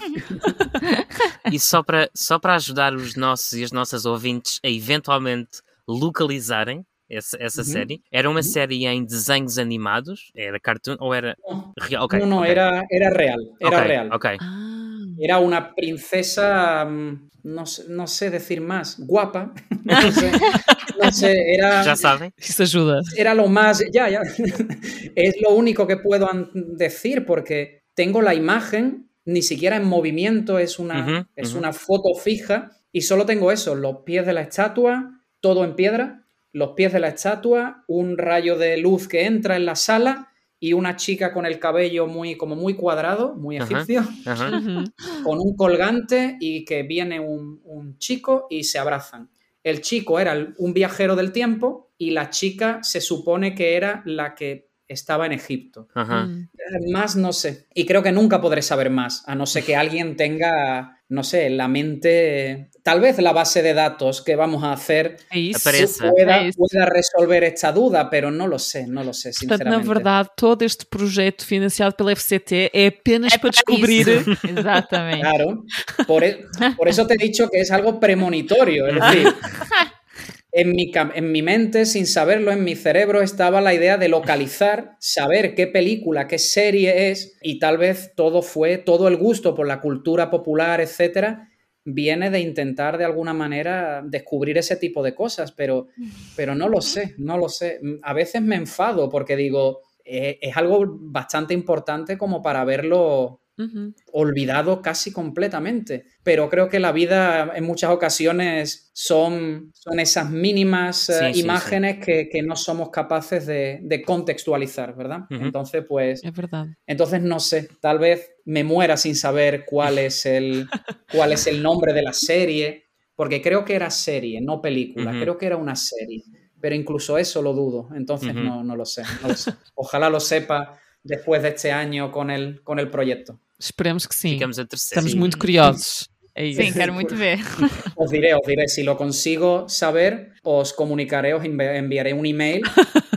E só para, só para ajudar os nossos e as nossas ouvintes a eventualmente localizarem essa, essa uhum. série, era uma uhum. série em desenhos animados? Era cartoon ou era... Não, real? Okay, não, não okay. Era, era real. Era okay, real. Ok, ok. Ah. Era una princesa, no, no sé decir más, guapa. No sé, no sé, era... Ya sabe, se ayuda. Era lo más... Ya, ya. Es lo único que puedo decir porque tengo la imagen, ni siquiera en movimiento, es una, uh-huh, es uh-huh. una foto fija y solo tengo eso, los pies de la estatua, todo en piedra, los pies de la estatua, un rayo de luz que entra en la sala... y una chica con el cabello muy como muy cuadrado, muy egipcio, ajá, ajá. con un colgante y que viene un, un chico y se abrazan. El chico era un viajero del tiempo y la chica se supone que era la que estaba en Egipto. Ajá. Más no sé. Y creo que nunca podré saber más, a no ser que alguien tenga, no sé, la mente... Tal vez la base de datos que vamos a hacer pueda, pueda resolver esta dúvida, pero não lo sei, não lo sei, sinceramente. Portanto, na verdade, todo este projeto financiado pela F C T é apenas é para, para descobrir. Exatamente. Claro, por, por eso te he dicho que es algo premonitorio, es decir, en mi, en mi mente, sin saberlo, en mi cerebro estaba la idea de localizar, saber qué película, qué serie es, y tal vez todo fue, todo el gusto por la cultura popular, etcétera, viene de intentar de alguna manera descubrir ese tipo de cosas, pero, pero no lo sé, no lo sé. A veces me enfado porque digo, eh, es algo bastante importante como para haberlo uh-huh. olvidado casi completamente, pero creo que la vida en muchas ocasiones son, son esas mínimas sí, uh, sí, imágenes sí. Que, que no somos capaces de, de contextualizar, ¿verdad? Uh-huh. Entonces, pues, es verdad. Entonces no sé, tal vez me muera sin saber cuál es el cuál es el nombre de la serie, porque creo que era serie, no película, uh-huh. creo que era una serie, pero incluso eso lo dudo, entonces uh-huh. no, no lo sé, no lo sé. Ojalá lo sepa depois deste ano com o com o projeto. Esperemos que sim. Ficamos Estamos sim. Muito curiosos. É isso. Sim, quero muito ver. Os direi, os direi. Se lo consigo saber, os comunicaré, os enviaré um e-mail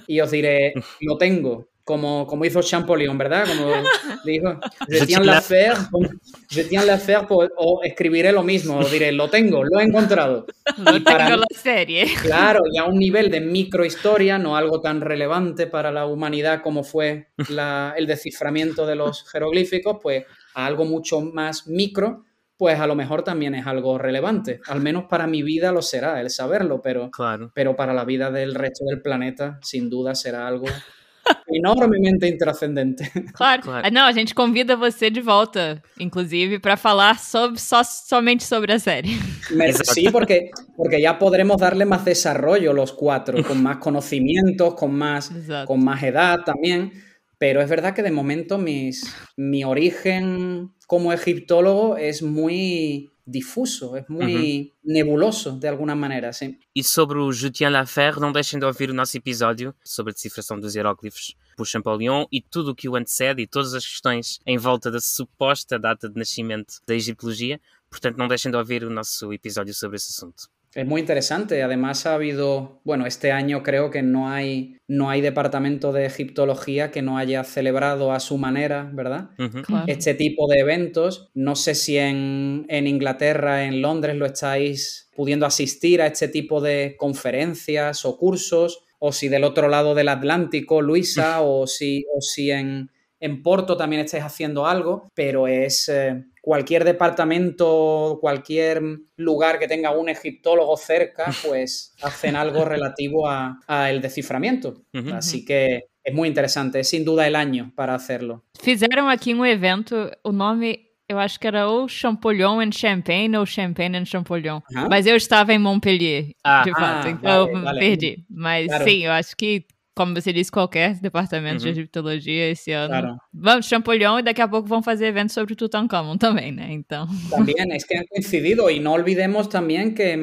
e os diré, lo tengo. Como, como hizo Champollion, ¿verdad? Como dijo, je tiens l'affaire, je tiens l'affaire, pues, o escribiré lo mismo, o diré, lo tengo, lo he encontrado. Lo y tengo para, la serie. Claro, y a un nivel de microhistoria, no algo tan relevante para la humanidad como fue la, el desciframiento de los jeroglíficos, pues a algo mucho más micro, pues a lo mejor también es algo relevante. Al menos para mi vida lo será, el saberlo, pero, claro. pero para la vida del resto del planeta, sin duda será algo... enormemente intrascendente. Claro. claro. Não, a gente convida você de volta, inclusive, para falar sobre, só, somente sobre a série. Sí, porque, porque ya podremos darle más desarrollo los cuatro, con más conocimientos, con más, con más edad también. Pero es verdad que de momento mis, mi origen como egiptólogo es muy... difuso, é muito uhum. nebuloso de alguma maneira, sim. E sobre o Je tiens l'affaire, não deixem de ouvir o nosso episódio sobre a decifração dos hieróglifos por Champollion e tudo o que o antecede e todas as questões em volta da suposta data de nascimento da egiptologia, portanto não deixem de ouvir o nosso episódio sobre esse assunto. Es muy interesante. Además ha habido, bueno, este año creo que no hay, no hay departamento de egiptología que no haya celebrado a su manera, ¿verdad? Uh-huh. Claro. Este tipo de eventos. No sé si en, en Inglaterra, en Londres, lo estáis pudiendo asistir a este tipo de conferencias o cursos, o si del otro lado del Atlántico, Luisa, uh-huh. o si, o si en, en Porto también estáis haciendo algo, pero es... Eh, cualquier departamento, cualquier lugar que tenga un egiptólogo cerca, pues hacen algo relativo a, a el desciframiento. Uh-huh. Así que es muy interesante, es sin duda el año para hacerlo. Fizeram aqui um evento, o nome eu acho que era ou Champollion and Champagne ou Champagne and Champollion, uh-huh. mas eu estava em Montpellier, ah, de fato, ah, então vale, vale. perdi. Mas claro. sim, eu acho que como você disse, qualquer departamento uhum. de egiptologia esse ano. Claro. Vamos, Champollion, e daqui a pouco vão fazer eventos sobre Tutankhamon também, né? Então. Também, es que han coincidido. E não olvidemos também que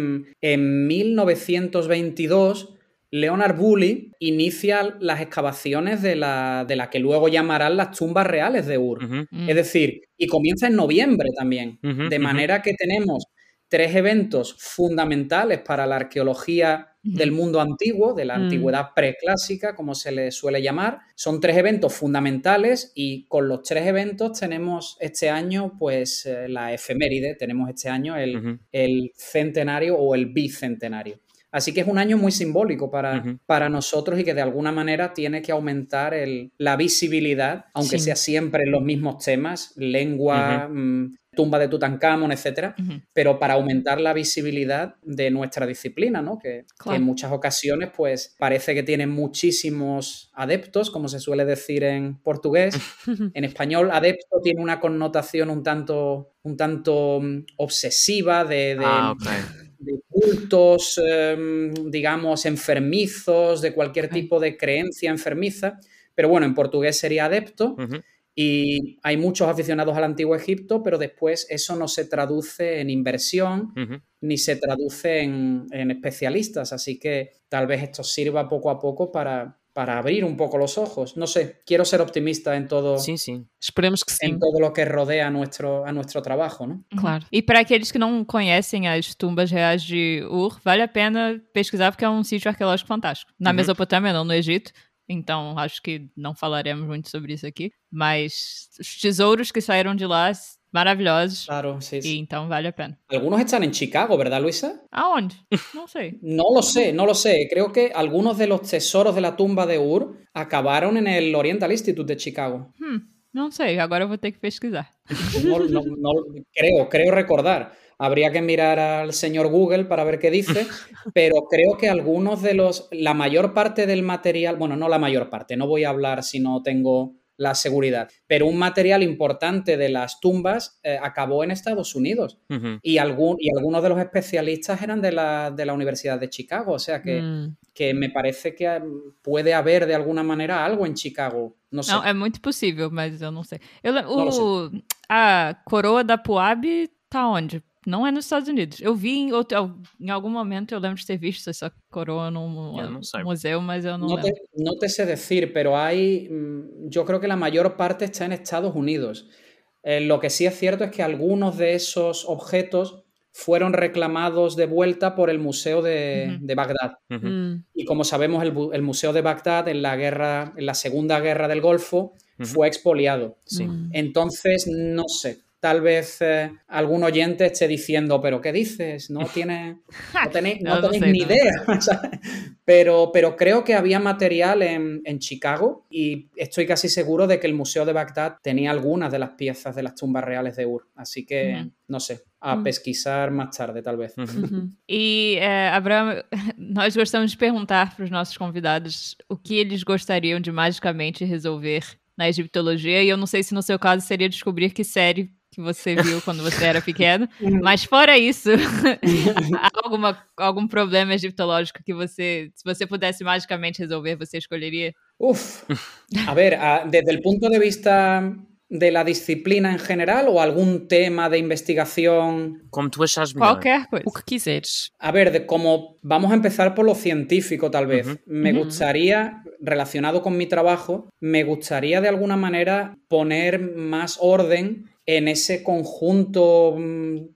em mil novecientos veintidós, Leonard Woolley inicia las excavaciones de la, de la que luego llamarán las tumbas reales de Ur. Uhum. Es decir, y comienza en noviembre también. Uhum. De manera uhum. que tenemos tres eventos fundamentales para la arqueología del mundo antiguo, de la antigüedad preclásica, como se le suele llamar. Son tres eventos fundamentales y con los tres eventos tenemos este año pues eh, la efeméride, tenemos este año el, uh-huh. el centenario o el bicentenario. Así que es un año muy simbólico para, uh-huh. para nosotros y que de alguna manera tiene que aumentar el, la visibilidad, aunque sí. sea siempre los mismos temas, lengua, uh-huh. mmm, tumba de Tutankamón, etcétera, uh-huh. pero para aumentar la visibilidad de nuestra disciplina, ¿no? Que, claro. que en muchas ocasiones pues parece que tiene muchísimos adeptos, como se suele decir en portugués. En español, adepto tiene una connotación un tanto, un tanto obsesiva de... de ah, okay. de cultos, eh, digamos, enfermizos, de cualquier tipo de creencia enfermiza. Pero bueno, en portugués sería adepto uh-huh. y hay muchos aficionados al Antiguo Egipto, pero después eso no se traduce en inversión uh-huh. ni se traduce en, en especialistas. Así que tal vez esto sirva poco a poco para... para abrir un poco los ojos. No sé, quiero ser optimista en todo, sim, sim. Esperemos que sim. Em todo lo que rodea nuestro, a nuestro trabajo, ¿no? Claro. E para aqueles que não conhecem as tumbas reais de Ur, vale a pena pesquisar, porque é um sítio arqueológico fantástico. Na uhum. Mesopotâmia, não no Egito. Então, acho que não falaremos muito sobre isso aqui. Mas os tesouros que saíram de lá, maravilhosos. Claro, sí, sí. Y entonces vale la pena. Algunos están en Chicago, ¿verdad, Luisa? ¿A dónde? No sé. No lo sé, no lo sé. Creo que algunos de los tesoros de la tumba de Ur acabaron en el Oriental Institute de Chicago. Hmm, no sé, ahora voy a tener que pesquisar. No, no, no, creo, creo recordar. Habría que mirar al señor Google para ver qué dice, pero creo que algunos de los... La mayor parte del material... Bueno, no la mayor parte, no voy a hablar si no tengo... la seguridad, pero un material importante de las tumbas eh, acabó en Estados Unidos uh-huh. y, algún, y algunos de los especialistas eran de la, de la Universidad de Chicago, o sea que, mm. que me parece que puede haber de alguna manera algo en Chicago, no sé. Não, é muito possível, mas eu não sei. Eu, o, não a coroa da Puab tá onde? Não é nos Estados Unidos. Eu vi em, outro, em algum momento, eu lembro de ter visto essa coroa num museu, mas eu não no lembro. Te, no te sé decir, pero hay, yo creo que la mayor parte está en Estados Unidos. Eh, lo que sí es cierto es que algunos de esos objetos fueron reclamados de vuelta por el Museo de, uh-huh. de Bagdad. Uh-huh. Y como sabemos, el, el Museo de Bagdad en la guerra, en la Segunda Guerra del Golfo uh-huh. fue expoliado. Sí. Uh-huh. Entonces, no sé. Tal vez eh, algún oyente esté diciendo, pero ¿qué dices? No tienes, no tenéis, no tenéis no, no sé, ni no. idea. pero, pero creo que había material en, en Chicago y estoy casi seguro de que el Museo de Bagdad tenía algunas de las piezas de las tumbas reales de Ur. Así que, uh-huh. no sé, a uh-huh. pesquisar más tarde, tal vez. Uh-huh. E, eh, Abraham, nós gostamos de perguntar para os nossos convidados o que eles gostariam de magicamente resolver na egiptologia. E eu não sei se no seu caso seria descobrir que série que você viu quando você era pequeno, mas fora isso, há alguma, algum problema egiptológico que você, se você pudesse magicamente resolver, você escolheria? Uf, a ver, a, desde el punto de vista de la disciplina en general o algún tema de investigación... Como tú achas melhor. Cualquier cosa. O que quisieras. A ver, de, como vamos a empezar por lo científico, tal vez. Uh-huh. Me uh-huh. gustaría, relacionado con mi trabajo, me gustaría de alguna manera poner más orden en ese conjunto,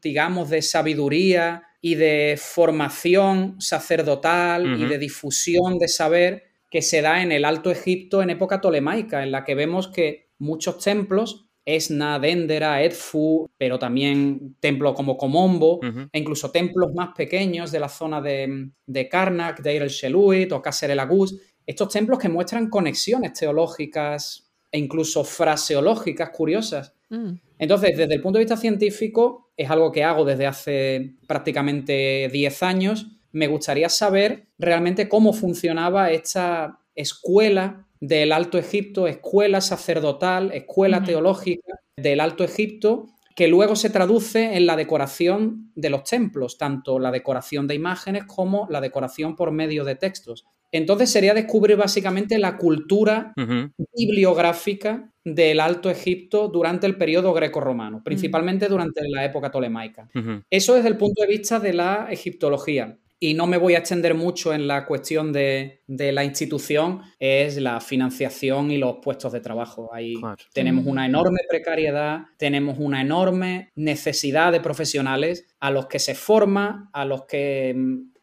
digamos, de sabiduría y de formación sacerdotal uh-huh. y de difusión de saber que se da en el Alto Egipto en época tolemaica, en la que vemos que muchos templos, Esna, Dendera, Edfu, pero también templos como Komombo, uh-huh. e incluso templos más pequeños de la zona de, de Karnak, Deir el-Sheluit o Kasr el-Aguz, estos templos que muestran conexiones teológicas e incluso fraseológicas curiosas. Uh-huh. Entonces, desde el punto de vista científico, es algo que hago desde hace prácticamente diez años. Me gustaría saber realmente cómo funcionaba esta escuela del Alto Egipto, escuela sacerdotal, escuela uh-huh. teológica del Alto Egipto, que luego se traduce en la decoración de los templos, tanto la decoración de imágenes como la decoración por medio de textos. Entonces sería descubrir básicamente la cultura uh-huh. bibliográfica del Alto Egipto durante el periodo grecorromano, principalmente uh-huh. durante la época tolemaica. Uh-huh. Eso desde el punto de vista de la egiptología. Y no me voy a extender mucho en la cuestión de, de la institución, es la financiación y los puestos de trabajo. Ahí claro. tenemos una enorme precariedad, tenemos una enorme necesidad de profesionales a los que se forma, a los que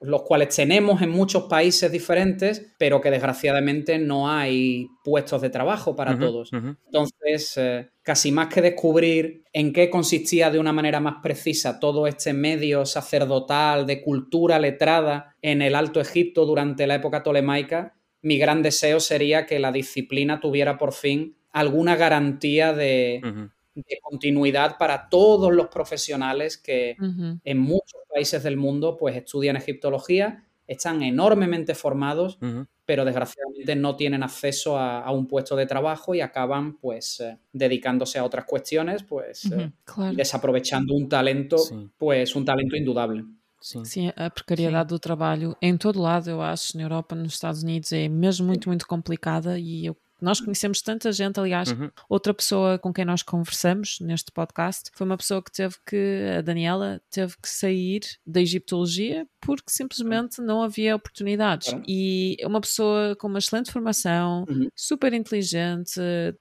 los cuales tenemos en muchos países diferentes, pero que desgraciadamente no hay puestos de trabajo para uh-huh, todos. Uh-huh. Entonces, eh, casi más que descubrir en qué consistía de una manera más precisa todo este medio sacerdotal de cultura letrada en el Alto Egipto durante la época ptolemaica, mi gran deseo sería que la disciplina tuviera por fin alguna garantía de... Uh-huh. de continuidad para todos los profesionales que uh-huh. en muchos países del mundo pues estudian egiptología, están enormemente formados, uh-huh. pero desgraciadamente no tienen acceso a, a un puesto de trabajo y acaban pues eh, dedicándose a otras cuestiones, pues uh-huh. eh, claro. desaprovechando un talento, sí. pues un talento indudable. Sim. Sim, a precariedade Sim. do trabalho em todo lado, eu acho, na Europa, nos Estados Unidos, é mesmo muito, muito complicada e eu Nós conhecemos tanta gente, aliás, uhum. outra pessoa com quem nós conversamos neste podcast foi uma pessoa que teve que, a Daniela, teve que sair da egiptologia porque simplesmente não havia oportunidades. Uhum. E é uma pessoa com uma excelente formação, uhum. super inteligente,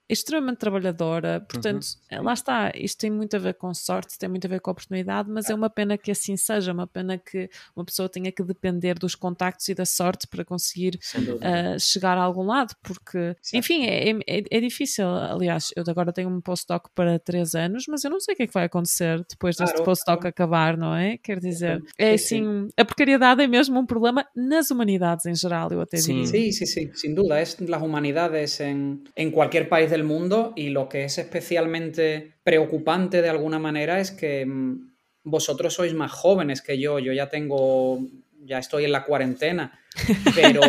extremamente trabalhadora, portanto, uhum. lá está, isto tem muito a ver com sorte, tem muito a ver com oportunidade, mas é uma pena que assim seja, uma pena que uma pessoa tenha que depender dos contactos e da sorte para conseguir uh, chegar a algum lado, porque... Sim. Enfim, é, é, é difícil, aliás, eu agora tenho um postdoc para três anos, mas eu não sei o que é que vai acontecer depois deste claro, postdoc claro. acabar, não é? Quer dizer, é assim, a precariedade é mesmo um problema nas humanidades em geral, eu até digo. Sí, sí, sí, sin duda, es las humanidades en, en cualquier país del mundo y lo que es especialmente preocupante de alguna manera es que vosotros sois más jóvenes que yo, yo ya tengo... Ya estoy en la cuarentena, pero...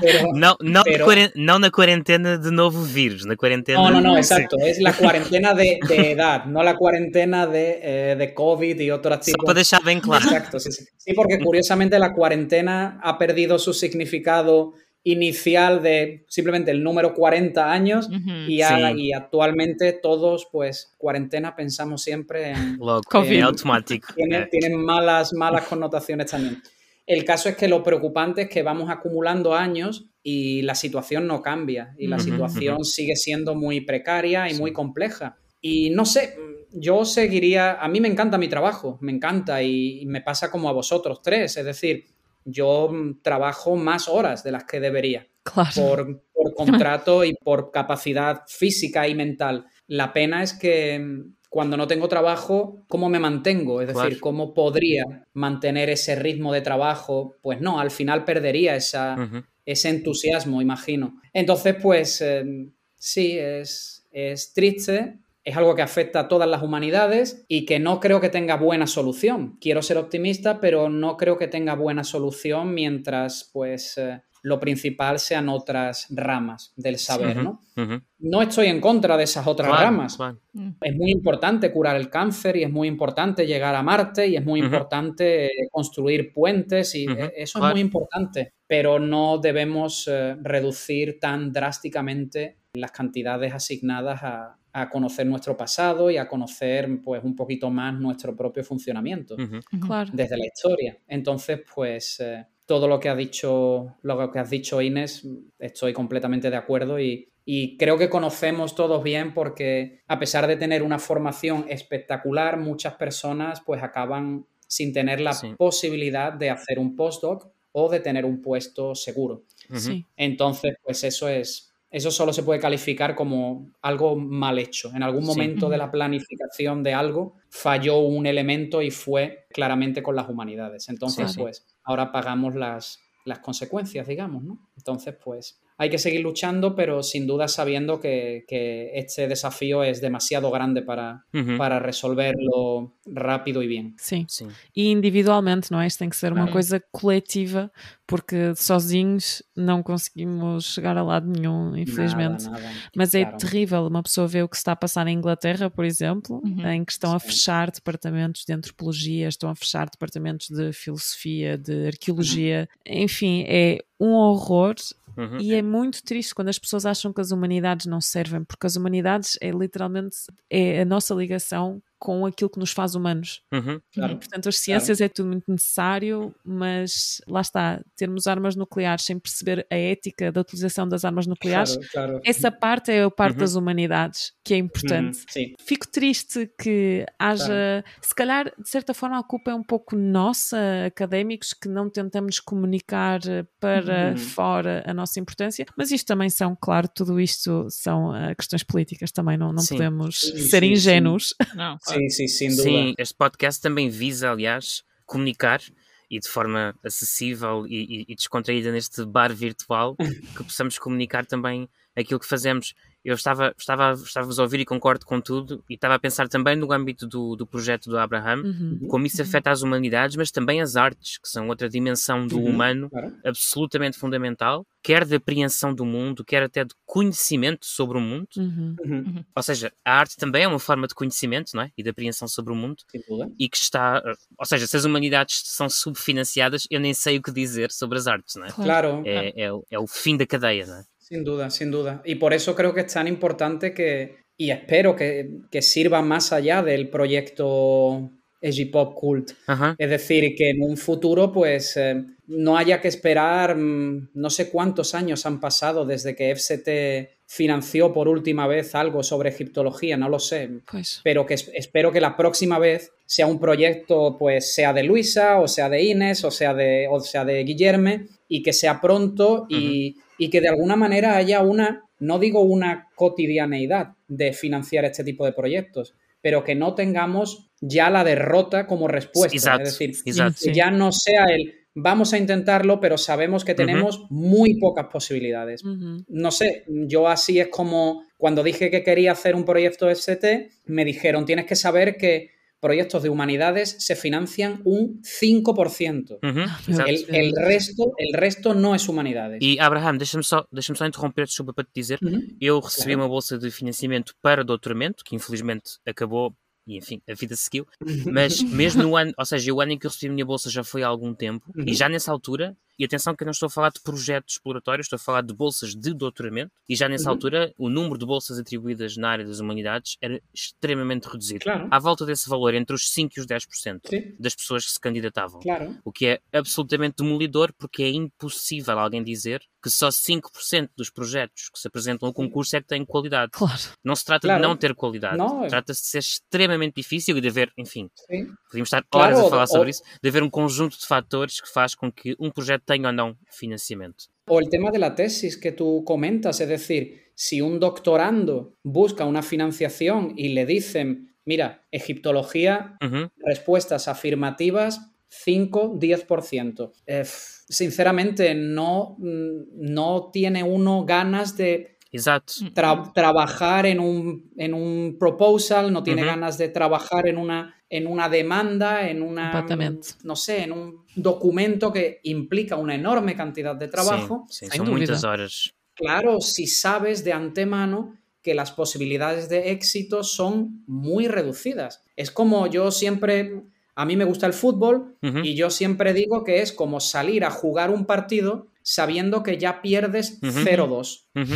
pero, no, no, pero... Cuaren, no na cuarentena de nuevo virus, na cuarentena... No, no, no, exacto, sí. Es la cuarentena de, de edad, no la cuarentena de, eh, de COVID y otras tipos. Só para dejar bien claro. Exacto, sí, sí. Sí, porque curiosamente la cuarentena ha perdido su significado inicial de simplemente el número cuarenta años uh-huh, y, a, y actualmente todos pues cuarentena pensamos siempre en... COVID automático. Tienen, tienen malas, malas connotaciones también. El caso es que lo preocupante es que vamos acumulando años y la situación no cambia y la uh-huh, situación uh-huh. sigue siendo muy precaria y sí. muy compleja. Y no sé, yo seguiría... A mí me encanta mi trabajo, me encanta y, y me pasa como a vosotros tres. Es decir, yo trabajo más horas de las que debería claro. por, por contrato y por capacidad física y mental. La pena es que... Cuando no tengo trabajo, ¿cómo me mantengo? Es decir, ¿cómo podría mantener ese ritmo de trabajo? Pues no, al final perdería esa, uh-huh. ese entusiasmo, imagino. Entonces, pues eh, sí, es, es triste, es algo que afecta a todas las humanidades y que no creo que tenga buena solución. Quiero ser optimista, pero no creo que tenga buena solución mientras, pues... Eh, lo principal sean otras ramas del saber, uh-huh, ¿no? Uh-huh. No estoy en contra de esas otras claro, ramas. Claro. Es muy importante curar el cáncer y es muy importante llegar a Marte y es muy uh-huh. importante construir puentes y uh-huh, eso claro. es muy importante, pero no debemos eh, reducir tan drásticamente las cantidades asignadas a, a conocer nuestro pasado y a conocer pues, un poquito más nuestro propio funcionamiento uh-huh. Uh-huh. desde la historia. Entonces, pues... Eh, Todo lo que ha dicho, lo que has dicho, Inés, estoy completamente de acuerdo y, y creo que conocemos todos bien porque a pesar de tener una formación espectacular, muchas personas pues acaban sin tener la sí. posibilidad de hacer un postdoc o de tener un puesto seguro. Sí. Entonces, pues eso es, eso solo se puede calificar como algo mal hecho. En algún momento sí. de la planificación de algo falló un elemento y fue claramente con las humanidades. Entonces, sí, sí. pues... Ahora pagamos las, las consecuencias, digamos, ¿no? Entonces, pues, hay que seguir luchando, pero sin duda sabiendo que, que este desafío es demasiado grande para, uh-huh. para resolverlo rápido e bem. Sim. Sim, e individualmente, não é? Isto tem que ser uma claro. coisa coletiva, porque sozinhos não conseguimos chegar a lado nenhum, infelizmente. Nada, nada. Mas claro. é terrível, uma pessoa vê o que se está a passar em Inglaterra, por exemplo, uhum. em que estão Sim. a fechar departamentos de antropologia, estão a fechar departamentos de filosofia, de arqueologia, uhum. enfim, é um horror. Uhum. E é muito triste quando as pessoas acham que as humanidades não servem, porque as humanidades é literalmente é a nossa ligação com aquilo que nos faz humanos. Uhum, claro. Portanto, as ciências claro. é tudo muito necessário, mas lá está, termos armas nucleares sem perceber a ética da utilização das armas nucleares, claro, claro. essa parte é a parte uhum. das humanidades, que é importante. Uhum, sim. Fico triste que haja, claro. se calhar, de certa forma, a culpa é um pouco nossa, académicos, que não tentamos comunicar para uhum. fora a nossa importância, mas isto também são, claro, tudo isto são uh, questões políticas também, não, não sim. podemos sim, ser sim, ingênuos. Sim. Não, claro. sim, sim, sim, este podcast também visa, aliás, comunicar e de forma acessível e, e descontraída neste bar virtual, que possamos comunicar também aquilo que fazemos. Eu estava, estava, estava-vos a ouvir e concordo com tudo, e estava a pensar também no âmbito do, do projeto do Abraham, uhum, como isso uhum. afeta as humanidades, mas também as artes, que são outra dimensão do uhum, humano claro. absolutamente fundamental, quer de apreensão do mundo, quer até de conhecimento sobre o mundo. Uhum. Uhum. Ou seja, a arte também é uma forma de conhecimento, não é? E de apreensão sobre o mundo. E que está... Ou seja, se as humanidades são subfinanciadas, eu nem sei o que dizer sobre as artes, não é? Claro. É, é, é o fim da cadeia, não é? Sin duda, sin duda. Y por eso creo que es tan importante que, y espero que, que sirva más allá del proyecto EgyPop Cult. Ajá. Es decir, que en un futuro pues eh, no haya que esperar, no sé cuántos años han pasado desde que F C T financió por última vez algo sobre egiptología, no lo sé, pues. Pero que espero que la próxima vez sea un proyecto, pues sea de Luisa, o sea de Inés, o sea de, o sea de Guilherme, y que sea pronto y, uh-huh. y que de alguna manera haya una, no digo una cotidianeidad de financiar este tipo de proyectos, pero que no tengamos ya la derrota como respuesta, exacto, es decir, exacto. que ya no sea el vamos a intentarlo, pero sabemos que tenemos uh-huh. muy pocas posibilidades. Uh-huh. No sé, yo así es como cuando dije que quería hacer un proyecto F C T, me dijeron, tienes que saber que proyectos de humanidades se financian un cinco por ciento. Uh-huh. El, el, resto, el resto no es humanidades. E, Abraham, deixa-me só, deixa-me só interromper, desculpa, para te dizer, uh-huh. eu recebi claro. uma bolsa de financiamento para doutoramento, que infelizmente acabou... E enfim, a vida seguiu, mas mesmo no ano, ou seja, o ano em que eu recebi a minha bolsa já foi há algum tempo, uhum. e já nessa altura, e atenção que eu não estou a falar de projetos exploratórios, estou a falar de bolsas de doutoramento, e já nessa uhum. altura o número de bolsas atribuídas na área das humanidades era extremamente reduzido, claro. à volta desse valor, entre os cinco e os dez por cento Sim. das pessoas que se candidatavam, claro. o que é absolutamente demolidor, porque é impossível alguém dizer que só cinco por cento dos projetos que se apresentam ao concurso é que têm qualidade. Claro. Não se trata claro. de não ter qualidade, não. trata-se de ser extremamente difícil e de haver, enfim, Sim. podíamos estar horas claro, a falar ou, sobre ou... isso, de haver um conjunto de fatores que faz com que um projeto tenha ou não financiamento. O el tema de la tesis que tú comentas, es decir, si un doctorando busca una financiación y le dicen, mira, egiptología, uh-huh. respuestas afirmativas, cinco a diez por ciento. Eh, sinceramente, no, no tiene uno ganas de tra- trabajar en un, en un proposal, no tiene uh-huh. ganas de trabajar en una, en una demanda, en una, no sé, en un documento que implica una enorme cantidad de trabajo. Sí, sí, son muchas horas. Claro, si sabes de antemano que las posibilidades de éxito son muy reducidas. Es como yo siempre... A mí me gusta el fútbol uh-huh. y yo siempre digo que es como salir a jugar un partido sabiendo que ya pierdes uh-huh. cero dos. Uh-huh.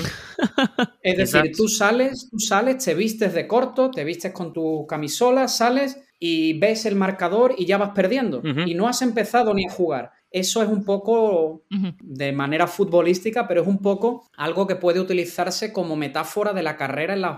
Es decir, Exacto. tú sales, tú sales, te vistes de corto, te vistes con tu camisola, sales y ves el marcador y ya vas perdiendo. Uh-huh. Y no has empezado ni a jugar. Eso es un poco uh-huh. de manera futbolística, pero es un poco algo que puede utilizarse como metáfora de la carrera, en la,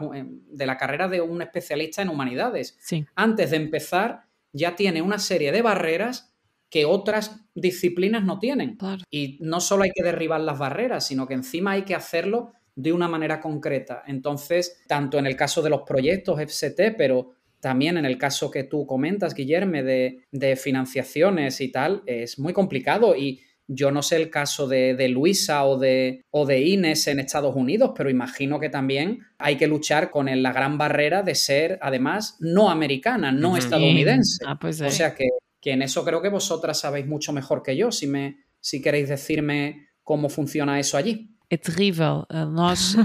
de, la carrera de un especialista en humanidades. Sí. Antes de empezar... ya tiene una serie de barreras que otras disciplinas no tienen. Claro. Y no solo hay que derribar las barreras, sino que encima hay que hacerlo de una manera concreta. Entonces, tanto en el caso de los proyectos F C T, pero también en el caso que tú comentas, Guilherme, de, de financiaciones y tal, es muy complicado. Y yo no sé el caso de, de Luisa o de, o de Inés en Estados Unidos, pero imagino que también hay que luchar con la gran barrera de ser, además, no americana, no sí. estadounidense. Ah, pues, eh. O sea que, que en eso creo que vosotras sabéis mucho mejor que yo, si, me, si queréis decirme cómo funciona eso allí. É terrível, nós, uh,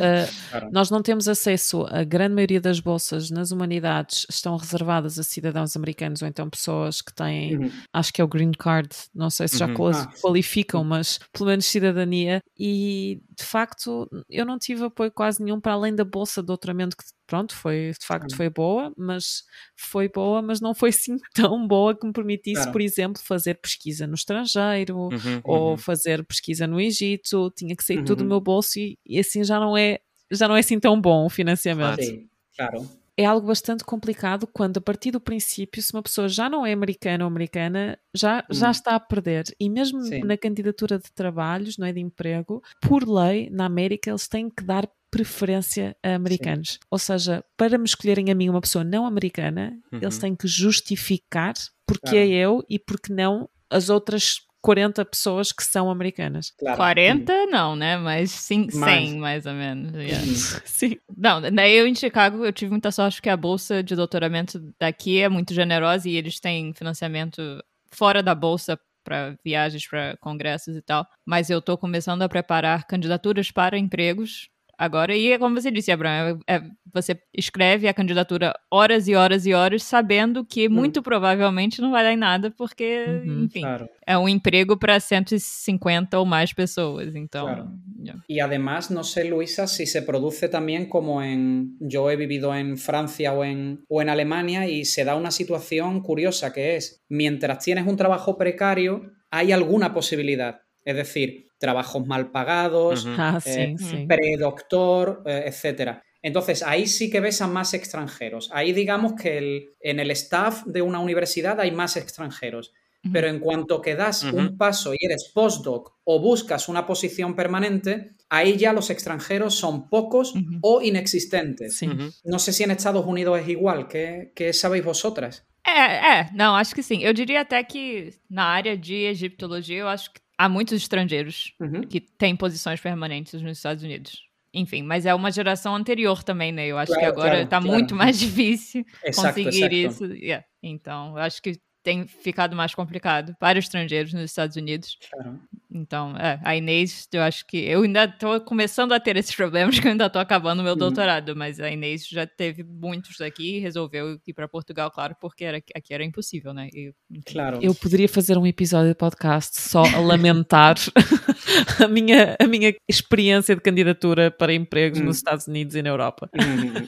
claro. nós não temos acesso, a grande maioria das bolsas nas humanidades estão reservadas a cidadãos americanos ou então pessoas que têm, uhum. acho que é o green card, não sei se já uhum. qualificam, ah. mas pelo menos cidadania, e de facto, eu não tive apoio quase nenhum para além da bolsa de doutoramento, que pronto, foi, de facto ah. foi boa, mas foi boa, mas não foi assim tão boa que me permitisse, claro. por exemplo, fazer pesquisa no estrangeiro, uhum, ou uhum. fazer pesquisa no Egito, tinha que sair uhum. tudo do meu bolso e, e assim já não é, já não é assim tão bom o financiamento. Sim, claro. É algo bastante complicado quando, a partir do princípio, se uma pessoa já não é americana ou americana, já, hum. já está a perder. E mesmo Sim. na candidatura de trabalhos, não é, de emprego, por lei, na América, eles têm que dar preferência a americanos. Sim. Ou seja, para me escolherem a mim uma pessoa não americana, uhum. eles têm que justificar porque claro. é eu e porque não as outras quarenta pessoas que são americanas. Claro. quarenta uhum. não, né? Mas sim, mais. cem, mais ou menos. Yeah. Sim. Não, daí eu em Chicago, eu tive muita sorte que a bolsa de doutoramento daqui é muito generosa e eles têm financiamento fora da bolsa para viagens, para congressos e tal. Mas eu tô começando a preparar candidaturas para empregos agora. E é como você disse, Abraham, é, é, você escreve a candidatura horas e horas e horas, sabendo que muito uhum. provavelmente não vai dar em nada, porque, uhum, enfim, claro. é um emprego para cento e cincuenta ou mais pessoas, então... Claro. Yeah. Y además, no sé, Luisa, si se produce también como en... Yo he vivido en Francia o en, o en Alemania y se da una situación curiosa, que es, mientras tienes un trabajo precario, hay alguna posibilidad. Es decir, trabajos mal pagados, uh-huh. ah, eh, sí, sí. predoctor, eh, etcétera. Entonces, ahí sí que ves a más extranjeros. Ahí digamos que el, en el staff de una universidad hay más extranjeros. Uh-huh. Pero en cuanto que das uh-huh. un paso y eres postdoc o buscas una posición permanente, ahí ya los extranjeros son pocos uh-huh. o inexistentes. Sí. Uh-huh. No sé si en Estados Unidos es igual. ¿Qué, qué sabéis vosotras? É, é, não, acho que sim. Eu diria até que na área de egiptologia, eu acho que há muitos estrangeiros uhum. que têm posições permanentes nos Estados Unidos. Enfim, mas é uma geração anterior também, né? Eu acho claro, que agora claro, está claro. muito mais difícil exato, conseguir exato. isso. Yeah. Então, eu acho que tem ficado mais complicado para estrangeiros nos Estados Unidos. Claro. Então, é, a Inês, eu acho que... Eu ainda estou começando a ter esses problemas, que eu ainda estou acabando o meu uhum. doutorado, mas a Inês já teve muitos daqui e resolveu ir para Portugal, claro, porque era, aqui era impossível, né? E, claro. Eu poderia fazer um episódio de podcast só a lamentar a, minha, a minha experiência de candidatura para empregos uhum. nos Estados Unidos e na Europa. Uhum.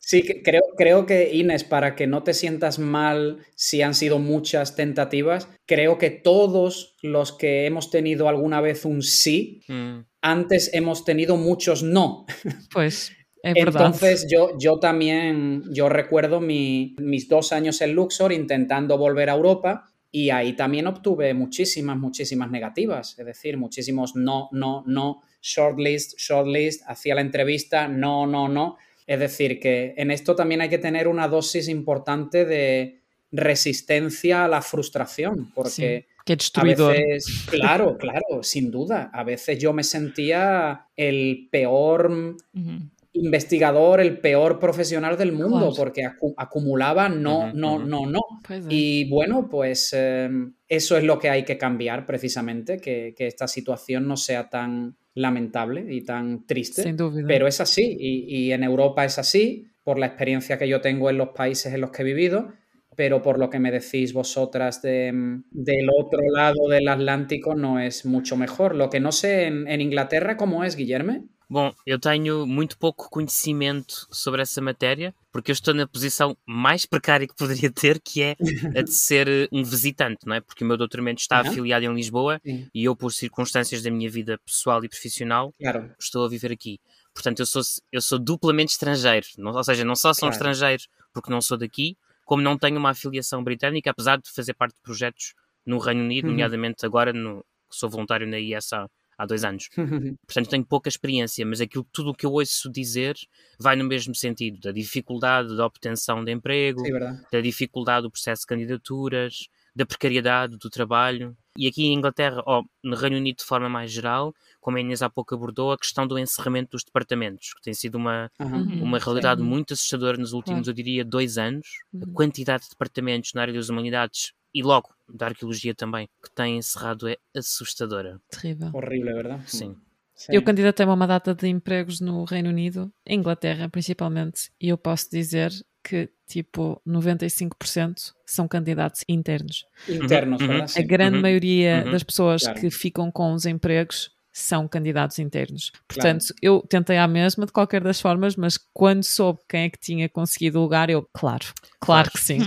Sí, creo, creo que, Inés, para que no te sientas mal si han sido muchas tentativas, creo que todos los que hemos tenido alguna vez un sí, mm. antes hemos tenido muchos no. Pues, es verdad. Entonces yo, yo también, yo recuerdo mi, mis dos años en Luxor intentando volver a Europa y ahí también obtuve muchísimas, muchísimas negativas, es decir, muchísimos no, no, no, shortlist, shortlist, hacía la entrevista, no, no, no. Es decir, que en esto también hay que tener una dosis importante de resistencia a la frustración, porque sí, qué destruidor. A veces, claro, claro, sin duda, a veces yo me sentía el peor uh-huh. investigador, el peor profesional del mundo, claro. porque acu- acumulaba no, uh-huh, no, uh-huh. no, no, no. Pues, uh-huh. Y bueno, pues eh, eso es lo que hay que cambiar precisamente, que, que esta situación no sea tan... lamentable y tan triste, sin duda. Pero es así y, y en Europa es así por la experiencia que yo tengo en los países en los que he vivido, pero por lo que me decís vosotras de, del otro lado del Atlántico no es mucho mejor. Lo que no sé en, en Inglaterra, ¿cómo es, Guilherme? Bom, eu tenho muito pouco conhecimento sobre essa matéria, porque eu estou na posição mais precária que poderia ter, que é a de ser um visitante, não é? Porque o meu doutoramento está uhum. afiliado em Lisboa uhum. e eu, por circunstâncias da minha vida pessoal e profissional, claro. estou a viver aqui. Portanto, eu sou, eu sou duplamente estrangeiro, não, ou seja, não só sou claro. estrangeiro porque não sou daqui, como não tenho uma afiliação britânica, apesar de fazer parte de projetos no Reino Unido, uhum. nomeadamente agora, no, sou voluntário na I S A. Há dois anos. Portanto, tenho pouca experiência, mas aquilo, tudo o que eu ouço dizer vai no mesmo sentido, da dificuldade da obtenção de emprego, sim, da dificuldade do processo de candidaturas, da precariedade do trabalho. E aqui em Inglaterra, ou no Reino Unido de forma mais geral, como a Inês há pouco abordou, a questão do encerramento dos departamentos, que tem sido uma, uhum. uma realidade sim. muito assustadora nos últimos, eu diria, dois anos. Uhum. A quantidade de departamentos na área das humanidades e logo da arqueologia também, que tem encerrado, é assustadora. Terrível. Horrível, verdade? Sim. Sim. Eu candidatei-me a uma data de empregos no Reino Unido, em Inglaterra principalmente, e eu posso dizer que, tipo, noventa e cinco por cento são candidatos internos. Internos, uhum. verdade? A grande uhum. maioria uhum. das pessoas claro. que ficam com os empregos são candidatos internos. Portanto, claro. Eu tentei à mesma de qualquer das formas, mas quando soube quem é que tinha conseguido o lugar, eu, claro, claro, claro. que sim.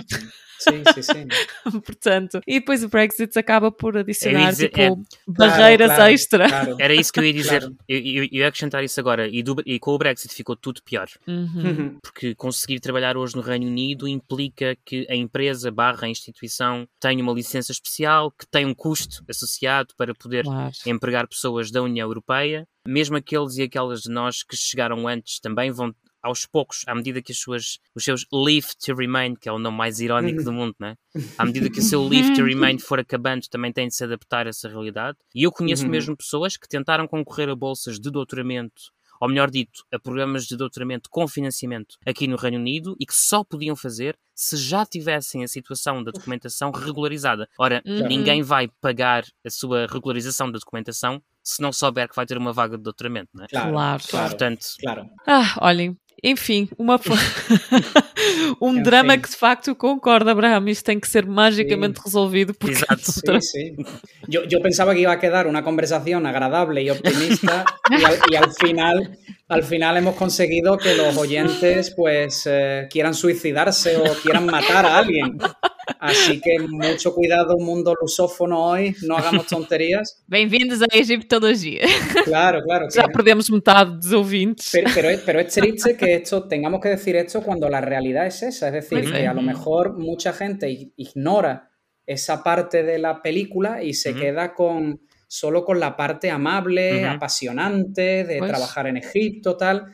Sim, sim, sim. Portanto, e depois o Brexit acaba por adicionar dizer, tipo, é, barreiras claro, claro, extra. Claro. Era isso que eu ia dizer. Claro. Eu, eu, eu ia acrescentar isso agora. E, do, e com o Brexit ficou tudo pior. Uhum. Porque conseguir trabalhar hoje no Reino Unido implica que a empresa barra a instituição tenha uma licença especial, que tem um custo associado para poder claro. empregar pessoas da União Europeia. Mesmo aqueles e aquelas de nós que chegaram antes também vão... aos poucos, à medida que as suas, os seus leave to remain, que é o nome mais irónico do mundo, não é? À medida que o seu leave to remain for acabando, também tem de se adaptar a essa realidade. E eu conheço uhum. mesmo pessoas que tentaram concorrer a bolsas de doutoramento, ou melhor dito, a programas de doutoramento com financiamento aqui no Reino Unido e que só podiam fazer se já tivessem a situação da documentação regularizada. Ora, uhum. ninguém vai pagar a sua regularização da documentação se não souber que vai ter uma vaga de doutoramento, não é? Claro, claro. claro. Portanto, claro. Ah, olhem, enfim, uma... um é, drama sim. que de facto concorda, Abraham, isto tem que ser magicamente sim. resolvido. Porque Exato, outra... sim, sim. Yo, yo pensaba que iba a quedar una conversación agradable y optimista y, al, y al, final, al final hemos conseguido que los oyentes pues eh, quieran suicidarse o quieran matar a alguien. Así que mucho cuidado, mundo lusófono hoy, no hagamos tonterías. Bem-vindos à egiptología. Claro, claro. Já perdemos metade dos ouvintes. Pero, pero, pero es triste que esto, tengamos que decir esto cuando la realidad es esa. Es decir, pues que bien. A lo mejor mucha gente ignora esa parte de la película y se uh-huh. queda con solo con la parte amable, uh-huh. apasionante de pues... trabajar en Egipto, tal...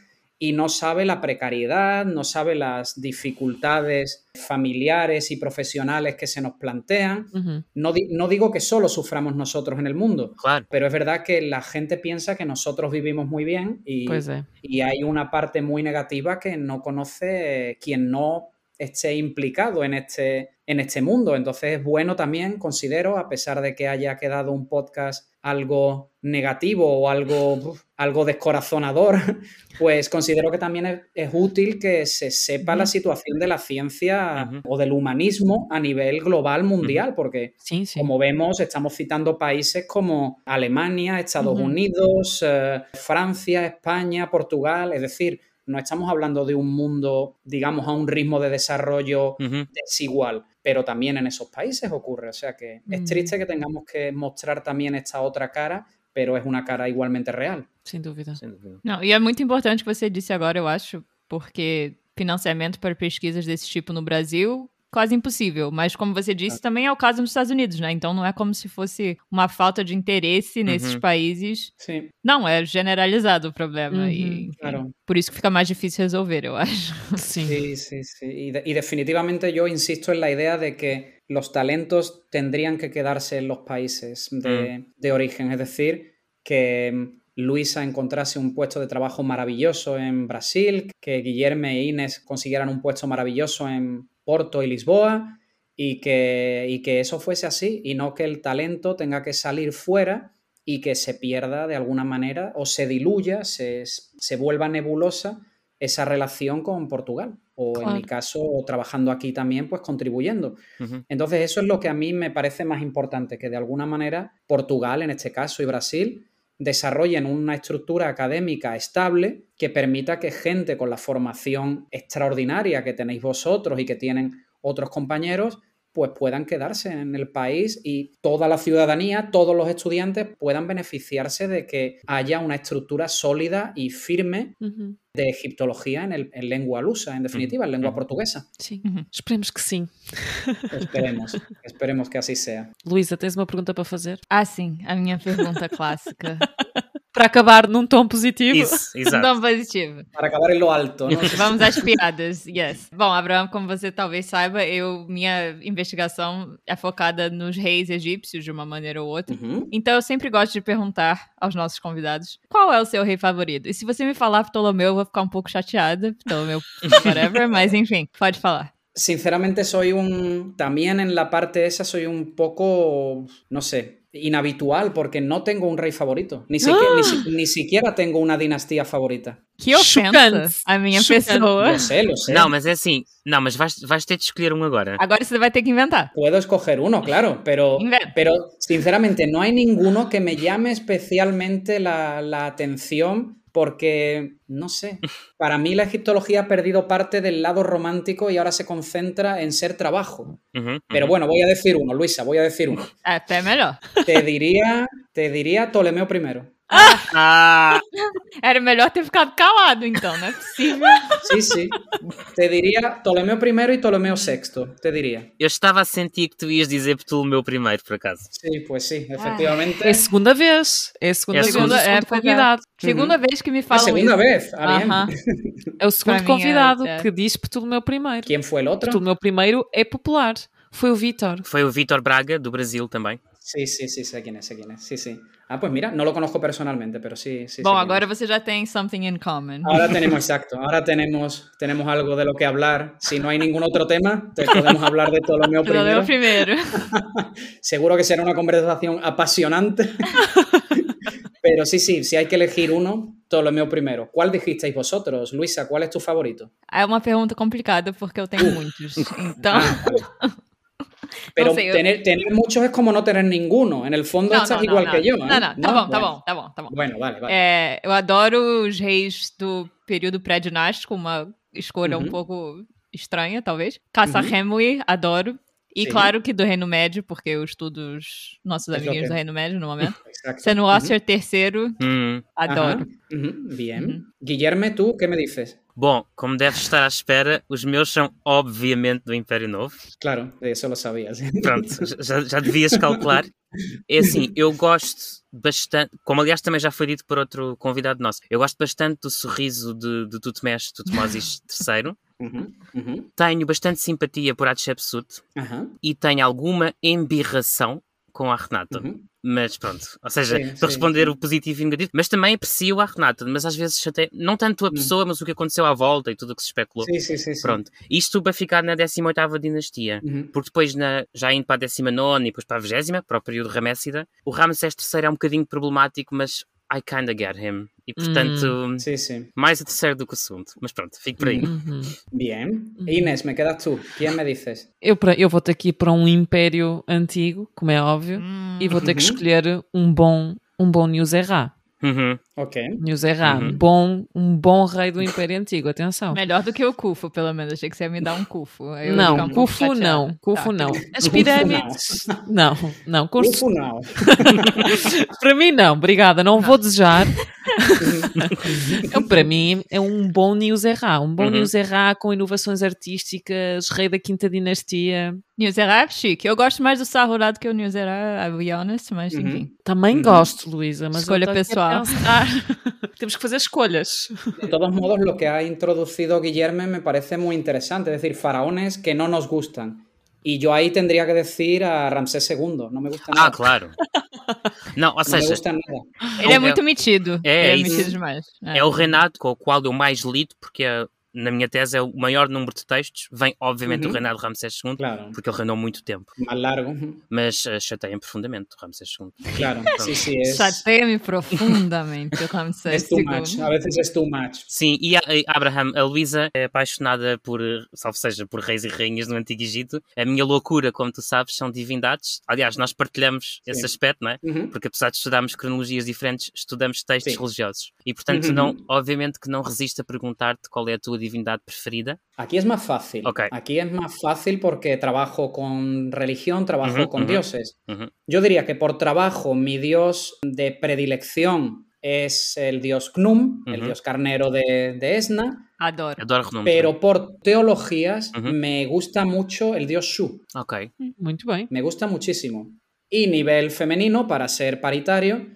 y no sabe la precariedad, no sabe las dificultades familiares y profesionales que se nos plantean. Uh-huh. No, di- no digo que solo suframos nosotros en el mundo, claro. pero es verdad que la gente piensa que nosotros vivimos muy bien y, pues, eh. y hay una parte muy negativa que no conoce quien no esté implicado en este, en este mundo. Entonces es bueno también, considero, a pesar de que haya quedado un podcast algo negativo o algo, uf, algo descorazonador, pues considero que también es, es útil que se sepa la situación de la ciencia uh-huh. o del humanismo a nivel global mundial, uh-huh. porque sí, sí. como vemos estamos citando países como Alemania, Estados uh-huh. Unidos, eh, Francia, España, Portugal, es decir, no estamos hablando de un mundo, digamos, a un ritmo de desarrollo uh-huh. desigual, pero también en esos países ocurre. O sea que uh-huh. es triste que tengamos que mostrar también esta otra cara, pero es una cara igualmente real. Sin duda. Sin duda. Não, e é muito importante o que você disse agora, eu acho, porque financiamento para pesquisas desse tipo no Brasil... quase impossível, mas como você disse, ah. também é o caso nos Estados Unidos, né? Então não é como se fosse uma falta de interesse uhum. nesses países. Sim. Não, é generalizado o problema. Uhum. E, claro. Por isso que fica mais difícil resolver, eu acho. Sim, sim, sim. sim. E, de- e definitivamente eu insisto na ideia de que os talentos tendrían que quedarse en los países de, uhum. de origen. Es decir, que... Luísa encontrase un puesto de trabajo maravilloso en Brasil, que Guilherme e Inês consiguieran un puesto maravilloso en Porto y Lisboa y que, y que eso fuese así y no que el talento tenga que salir fuera y que se pierda de alguna manera o se diluya, se, se vuelva nebulosa esa relación con Portugal o claro. en mi caso trabajando aquí también pues contribuyendo. Uh-huh. Entonces eso es lo que a mí me parece más importante, que de alguna manera Portugal en este caso y Brasil desarrollen una estructura académica estable que permita que gente con la formación extraordinaria que tenéis vosotros y que tienen otros compañeros, pues puedan quedarse en el país y toda la ciudadanía, todos los estudiantes puedan beneficiarse de que haya una estructura sólida y firme uh-huh. de egiptología en, el, en lengua lusa, en definitiva, en lengua portuguesa. Sí, uh-huh. esperemos que sim. Esperemos, esperemos que assim seja. Luísa, tens uma pergunta para fazer? Ah, sim, a minha pergunta clássica. Para acabar num tom positivo. Isso, exato. Tom positivo. Para acabar em lo alto. Não? Vamos às piadas, yes. Bom, Abraham, como você talvez saiba, eu, minha investigação é focada nos reis egípcios, de uma maneira ou outra. Uhum. Então eu sempre gosto de perguntar aos nossos convidados qual é o seu rei favorito. E se você me falar Ptolomeu, eu vou ficar um pouco chateada. Ptolomeu, whatever, mas enfim, pode falar. Sinceramente soy un, también en la parte esa soy un poco, no sé, inhabitual porque no tengo un rey favorito. Ni, siquiera, ah. ni, ni siquiera tengo una dinastía favorita. Que ofensa a minha Chocante. pessoa. Eu sei, eu sei. Não, mas é assim. Não, mas vais, vais ter de escolher um agora. Agora você vai ter que inventar. Puedo escoger uno, claro, pero, pero sinceramente no hay ninguno que me llame especialmente la, la atención. Porque, no sé, para mí la egiptología ha perdido parte del lado romántico y ahora se concentra en ser trabajo. Uh-huh, uh-huh. Pero bueno, voy a decir uno, Luisa, voy a decir uno. Témelo. Te diría, te diría Ptolomeo I. Ah! Ah! Era melhor ter ficado calado, então, não é possível. Sim, sim. Te diria Ptolomeu I e Ptolomeu sexto, te diria. Eu estava a sentir que tu ias dizer Ptolomeu I, por acaso. Sim, pois sim, efetivamente. Ah. É a segunda vez. É a segunda, é a segunda, segunda, é convidado. Uhum. Segunda vez que me falam. É a segunda isso. vez? Ah, uh-huh. É o segundo convidado é. que diz Ptolomeu I. Quem foi o outro? Ptolomeu I é popular. Foi o Vítor. Foi o Vítor Braga, do Brasil também. Sim, sim, sim, sei quem é, sei quem é. Sim, sim. Ah, pues mira, no lo conozco personalmente, pero sí, sí. Bom, agora você já tem something in common. Ahora tenemos, exacto, ahora tenemos, tenemos algo de lo que hablar. Si no hay ningún otro tema, te podemos hablar de Ptolomeo I. primero. Seguro que será una conversación apasionante. Pero sí, sí, si hay que elegir uno, Ptolomeo I. ¿Cuál dijisteis vosotros? Luisa, ¿cuál es tu favorito? É uma pergunta complicada porque eu tenho uh. muitos, então... Pero sei, tener, eu... tener muchos es como no tener ninguno. En el fondo não, estás não, igual não, que não. eu. Não, não, tá, não? Bom, tá bueno. bom, tá bom, tá bom. Bueno, vale, vale. É, eu adoro os reis do período pré-dinástico, uma escolha uh-huh. um pouco estranha, talvez. Kassa-Hemwy, uh-huh. adoro. E Sim. claro que do Reino Médio, porque eu estudo os nossos amiguinhos do Reino Médio no momento. Senhor terceiro, uh-huh. adoro. Uh-huh. Uh-huh. Bien. Uh-huh. Guilherme, tu, o que me dizes? Bom, como deves estar à espera, os meus são obviamente do Império Novo. Claro, isso eu sabia. Pronto, já, já devias calcular. É assim, eu gosto bastante, como aliás também já foi dito por outro convidado nosso, eu gosto bastante do sorriso de, de Tutmés, Tutmósis terceiro. Uhum, uhum. Tenho bastante simpatia por Hatshepsut uhum. e tenho alguma embirração com a Renata. Uhum. Mas pronto, ou seja, sim, para responder sim. o positivo e o negativo, mas também aprecio a Renata, mas às vezes até, não tanto a pessoa, mas o que aconteceu à volta e tudo o que se especulou. Sim, sim, sim, sim. Pronto, isto para ficar na décima oitava dinastia, uhum. porque depois na, já indo para a décima nona e depois para a vigésima, para o período Ramessida, o Ramsés terceiro é um bocadinho problemático, mas I kinda get him. E portanto, uhum. sim, sim. mais a terceiro do que o segundo. Mas pronto, fico por aí. Uhum. Bem. Inês, me quedas tu. Quem me dizes? Eu, eu vou ter que ir para um império antigo, como é óbvio, uhum. e vou ter que escolher um bom, um bom Niuserra. Uhum. Ok. Niuserra, uhum. bom, um bom rei do Império Antigo, atenção. Melhor do que o Kufu, pelo menos. Achei que você ia me dar um Kufu. Eu não, um Kufu não, Kufu tá. não. As pirâmides. Não, não. Kufu não. não. Para mim não, obrigada, não, não. vou desejar. Então, para mim é um bom Niuserra, um bom uhum. Niuserra com inovações artísticas, rei da quinta dinastia. Niuserra é chique. Eu gosto mais do Sahurado que o Niuserra, I'll be honest, mas uhum. enfim. Também uhum. gosto, Luísa, mas escolha pessoal. Temos que fazer escolhas. De todos modos, lo que ha introducido Guilherme me parece muy interesante, es decir, faraones que no nos gustan. E eu aí tendría que dizer a Ramsés segundo, não me gusta nada. Ah, claro. Não, ou seja, não me gusta nada. Ele é muito metido. É, ele é metido demais. É. É o Renato com o qual eu mais lido, porque na minha tese é o maior número de textos. Vem, obviamente, uhum. do reinado de Ramsés segundo, claro. Porque ele reinou muito tempo. Mais largo. Mas uh, chateia-me profundamente o Ramsés segundo. Claro, então, sim, sim. É. Chateia-me profundamente o Ramsés segundo. É too much, a vezes é too much. Sim, e a, a Abraham, a Luísa é apaixonada por, salvo seja, por reis e rainhas no Antigo Egito. A minha loucura, como tu sabes, são divindades. Aliás, nós partilhamos sim. esse aspecto, não é? Uhum. Porque apesar de estudarmos cronologias diferentes, estudamos textos sim. religiosos. E, portanto, uhum. não, obviamente que não resisto a perguntar-te qual é a tua divindad preferida? Aquí es más fácil. Okay. Aquí es más fácil porque trabajo con religión, trabajo uh-huh, con uh-huh, dioses. Uh-huh. Yo diría que por trabajo mi dios de predilección es el dios Khnum, uh-huh. el dios carnero de, de Esna. Adoro. Adoro Khnum. Pero por teologías uh-huh. me gusta mucho el dios Shu. Ok. Muy bien. Me gusta muchísimo. Y nivel femenino, para ser paritario,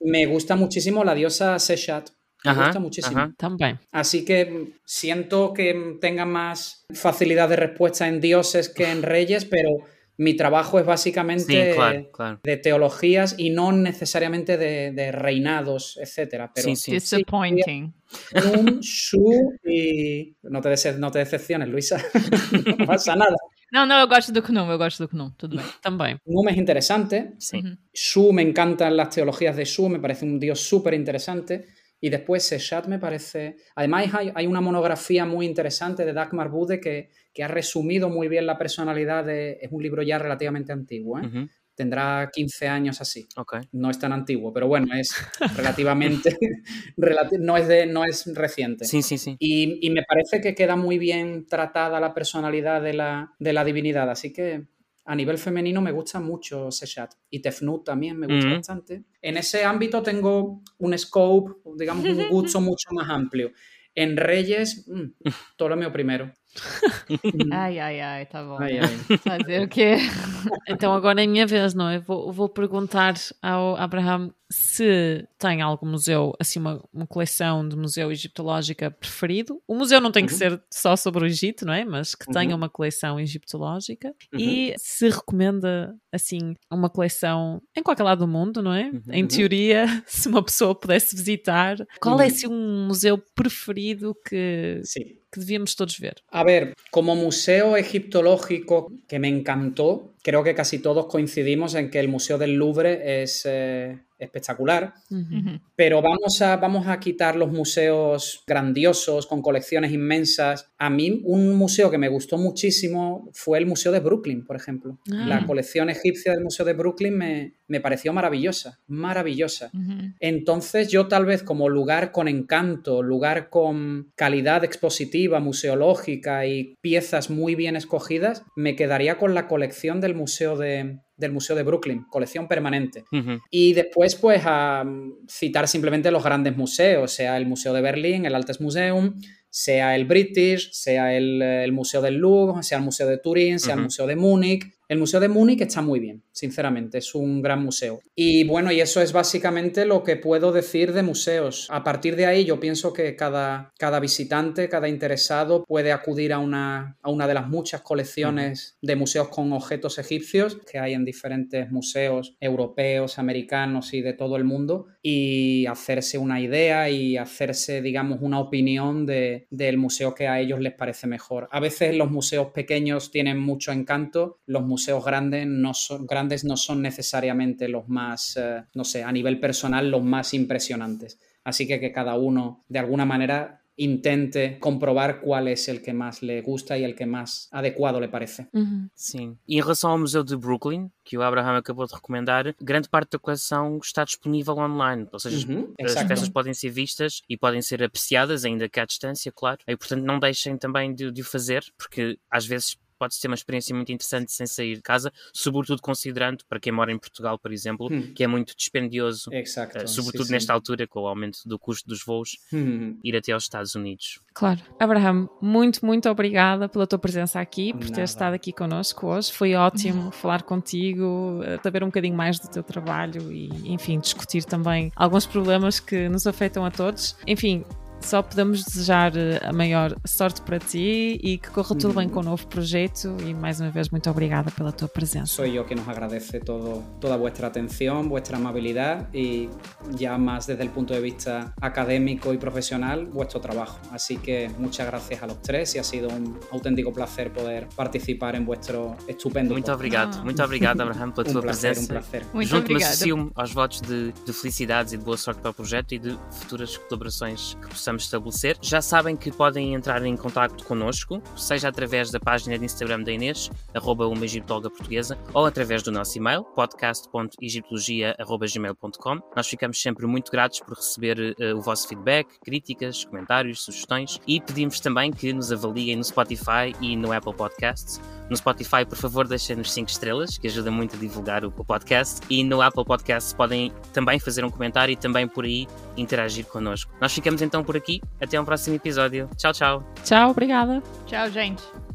me gusta muchísimo la diosa Seshat. Me ajá, gusta muchísimo. Ajá, también. Así que siento que tenga más facilidad de respuesta en dioses que en reyes, pero mi trabajo es básicamente sí, claro, claro. de teologías y no necesariamente de, de reinados, etcétera. Pero sí, sí. Disappointing. Khnum, Shu y... No te, dece... no te decepciones, Luisa. No pasa nada. Não, não, eu gosto do Qunum, eu gosto do Qunum, tudo bem, também. Qunum é interessante, sim. Shu, me encantan las teologías de Shu, me parece un dios súper interesante. Y después Seshat me parece... Además hay, hay una monografía muy interesante de Dagmar Bude que, que ha resumido muy bien la personalidad de... Es un libro ya relativamente antiguo, ¿eh? Uh-huh. Tendrá quince años así. Okay. No es tan antiguo, pero bueno, es relativamente... relati- no, es de, no es reciente. Sí, sí, sí. Y, y me parece que queda muy bien tratada la personalidad de la, de la divinidad. Así que... A nivel femenino me gusta mucho Seshat y Tefnut también me gusta mm-hmm. bastante. En ese ámbito tengo un scope, digamos, un gusto mucho más amplio. En Reyes, mmm, Ptolomeo I. Ai, ai, ai, tá bom. Ai, ai. Fazer o quê? Então agora é minha vez, não é? Vou, vou perguntar ao Abraham se tem algum museu, assim, uma, uma coleção de museu egiptológica preferido. O museu não tem que uhum. ser só sobre o Egito, não é? Mas que uhum. tenha uma coleção egiptológica. Uhum. E se recomenda, assim, uma coleção em qualquer lado do mundo, não é? Uhum. Em teoria, se uma pessoa pudesse visitar, qual é, assim, um museu preferido que... Sim. Que debíamos todos ver. A ver, como museo egiptológico que me encantó, creo que casi todos coincidimos en que el Museo del Louvre es eh, espectacular, uh-huh. pero vamos a, vamos a quitar los museos grandiosos con colecciones inmensas. A mí un museo que me gustó muchísimo fue el Museo de Brooklyn, por ejemplo. Ah. La colección egipcia del Museo de Brooklyn me, me pareció maravillosa, maravillosa. Uh-huh. Entonces yo tal vez como lugar con encanto, lugar con calidad expositiva, museológica y piezas muy bien escogidas, me quedaría con la colección del Museo de... del Museo de Brooklyn, colección permanente. Uh-huh. Y después, pues, a citar simplemente los grandes museos, sea el Museo de Berlín, el Altesmuseum, sea el British, sea el, el Museo del Louvre, sea el Museo de Turín, sea uh-huh. el Museo de Múnich. El Museo de Múnich está muy bien, sinceramente, es un gran museo. Y bueno, y eso es básicamente lo que puedo decir de museos. A partir de ahí yo pienso que cada, cada visitante, cada interesado puede acudir a una, a una de las muchas colecciones de museos con objetos egipcios que hay en diferentes museos europeos, americanos y de todo el mundo y hacerse una idea y hacerse, digamos, una opinión de, del museo que a ellos les parece mejor. A veces los museos pequeños tienen mucho encanto, los museos museos grandes no son, grandes no son necesariamente los más, eh, no sé, a nivel personal, los más impresionantes. Así que que cada uno, de alguna manera, intente comprobar cuál es el que más le gusta y el que más adecuado le parece. Uhum. Sim. E em relação ao Museu de Brooklyn, que o Abraham acabou de recomendar, grande parte da coleção está disponível online, ou seja, uhum, as peças podem ser vistas e podem ser apreciadas, ainda que à distância, claro. E, portanto, não deixem também de, de o fazer, porque às vezes pode ter uma experiência muito interessante sem sair de casa, sobretudo considerando, para quem mora em Portugal, por exemplo, hum. que é muito dispendioso, Exacto, sobretudo sim, nesta sim. altura, com o aumento do custo dos voos, hum. ir até aos Estados Unidos. Claro. Abraham, muito, muito obrigada pela tua presença aqui, por Nada. ter estado aqui connosco hoje. Foi ótimo falar contigo, saber um bocadinho mais do teu trabalho e, enfim, discutir também alguns problemas que nos afetam a todos. Enfim, só podemos desejar a maior sorte para ti e que corra tudo bem com o novo projeto e mais uma vez muito obrigada pela tua presença. Soy yo que nos agradece todo, toda vuestra atención, vuestra amabilidad y ya más desde el punto de vista académico y profesional vuestro trabajo. Así que muchas gracias a los tres y ha sido un auténtico placer poder participar en vuestro estupendo Muito podcast. obrigado, ah. muito obrigado Abraham pela um tua placer, presença. Um placer. Muito Junto obrigado. Associo-me aos votos de, de felicidades e de boa sorte para o projeto e de futuras colaborações que possamos estabelecer. Já sabem que podem entrar em contacto connosco, seja através da página de Instagram da Inês, arroba uma egiptóloga portuguesa, ou através do nosso e-mail, podcast ponto egiptologia arroba gmail ponto com. Nós ficamos sempre muito gratos por receber uh, o vosso feedback, críticas, comentários, sugestões e pedimos também que nos avaliem no Spotify e no Apple Podcasts. No Spotify, por favor, deixem-nos cinco estrelas, que ajuda muito a divulgar o podcast, e no Apple Podcasts podem também fazer um comentário e também por aí interagir connosco. Nós ficamos então por aqui, até um próximo episódio. Tchau, tchau. Tchau, obrigada. Tchau, gente.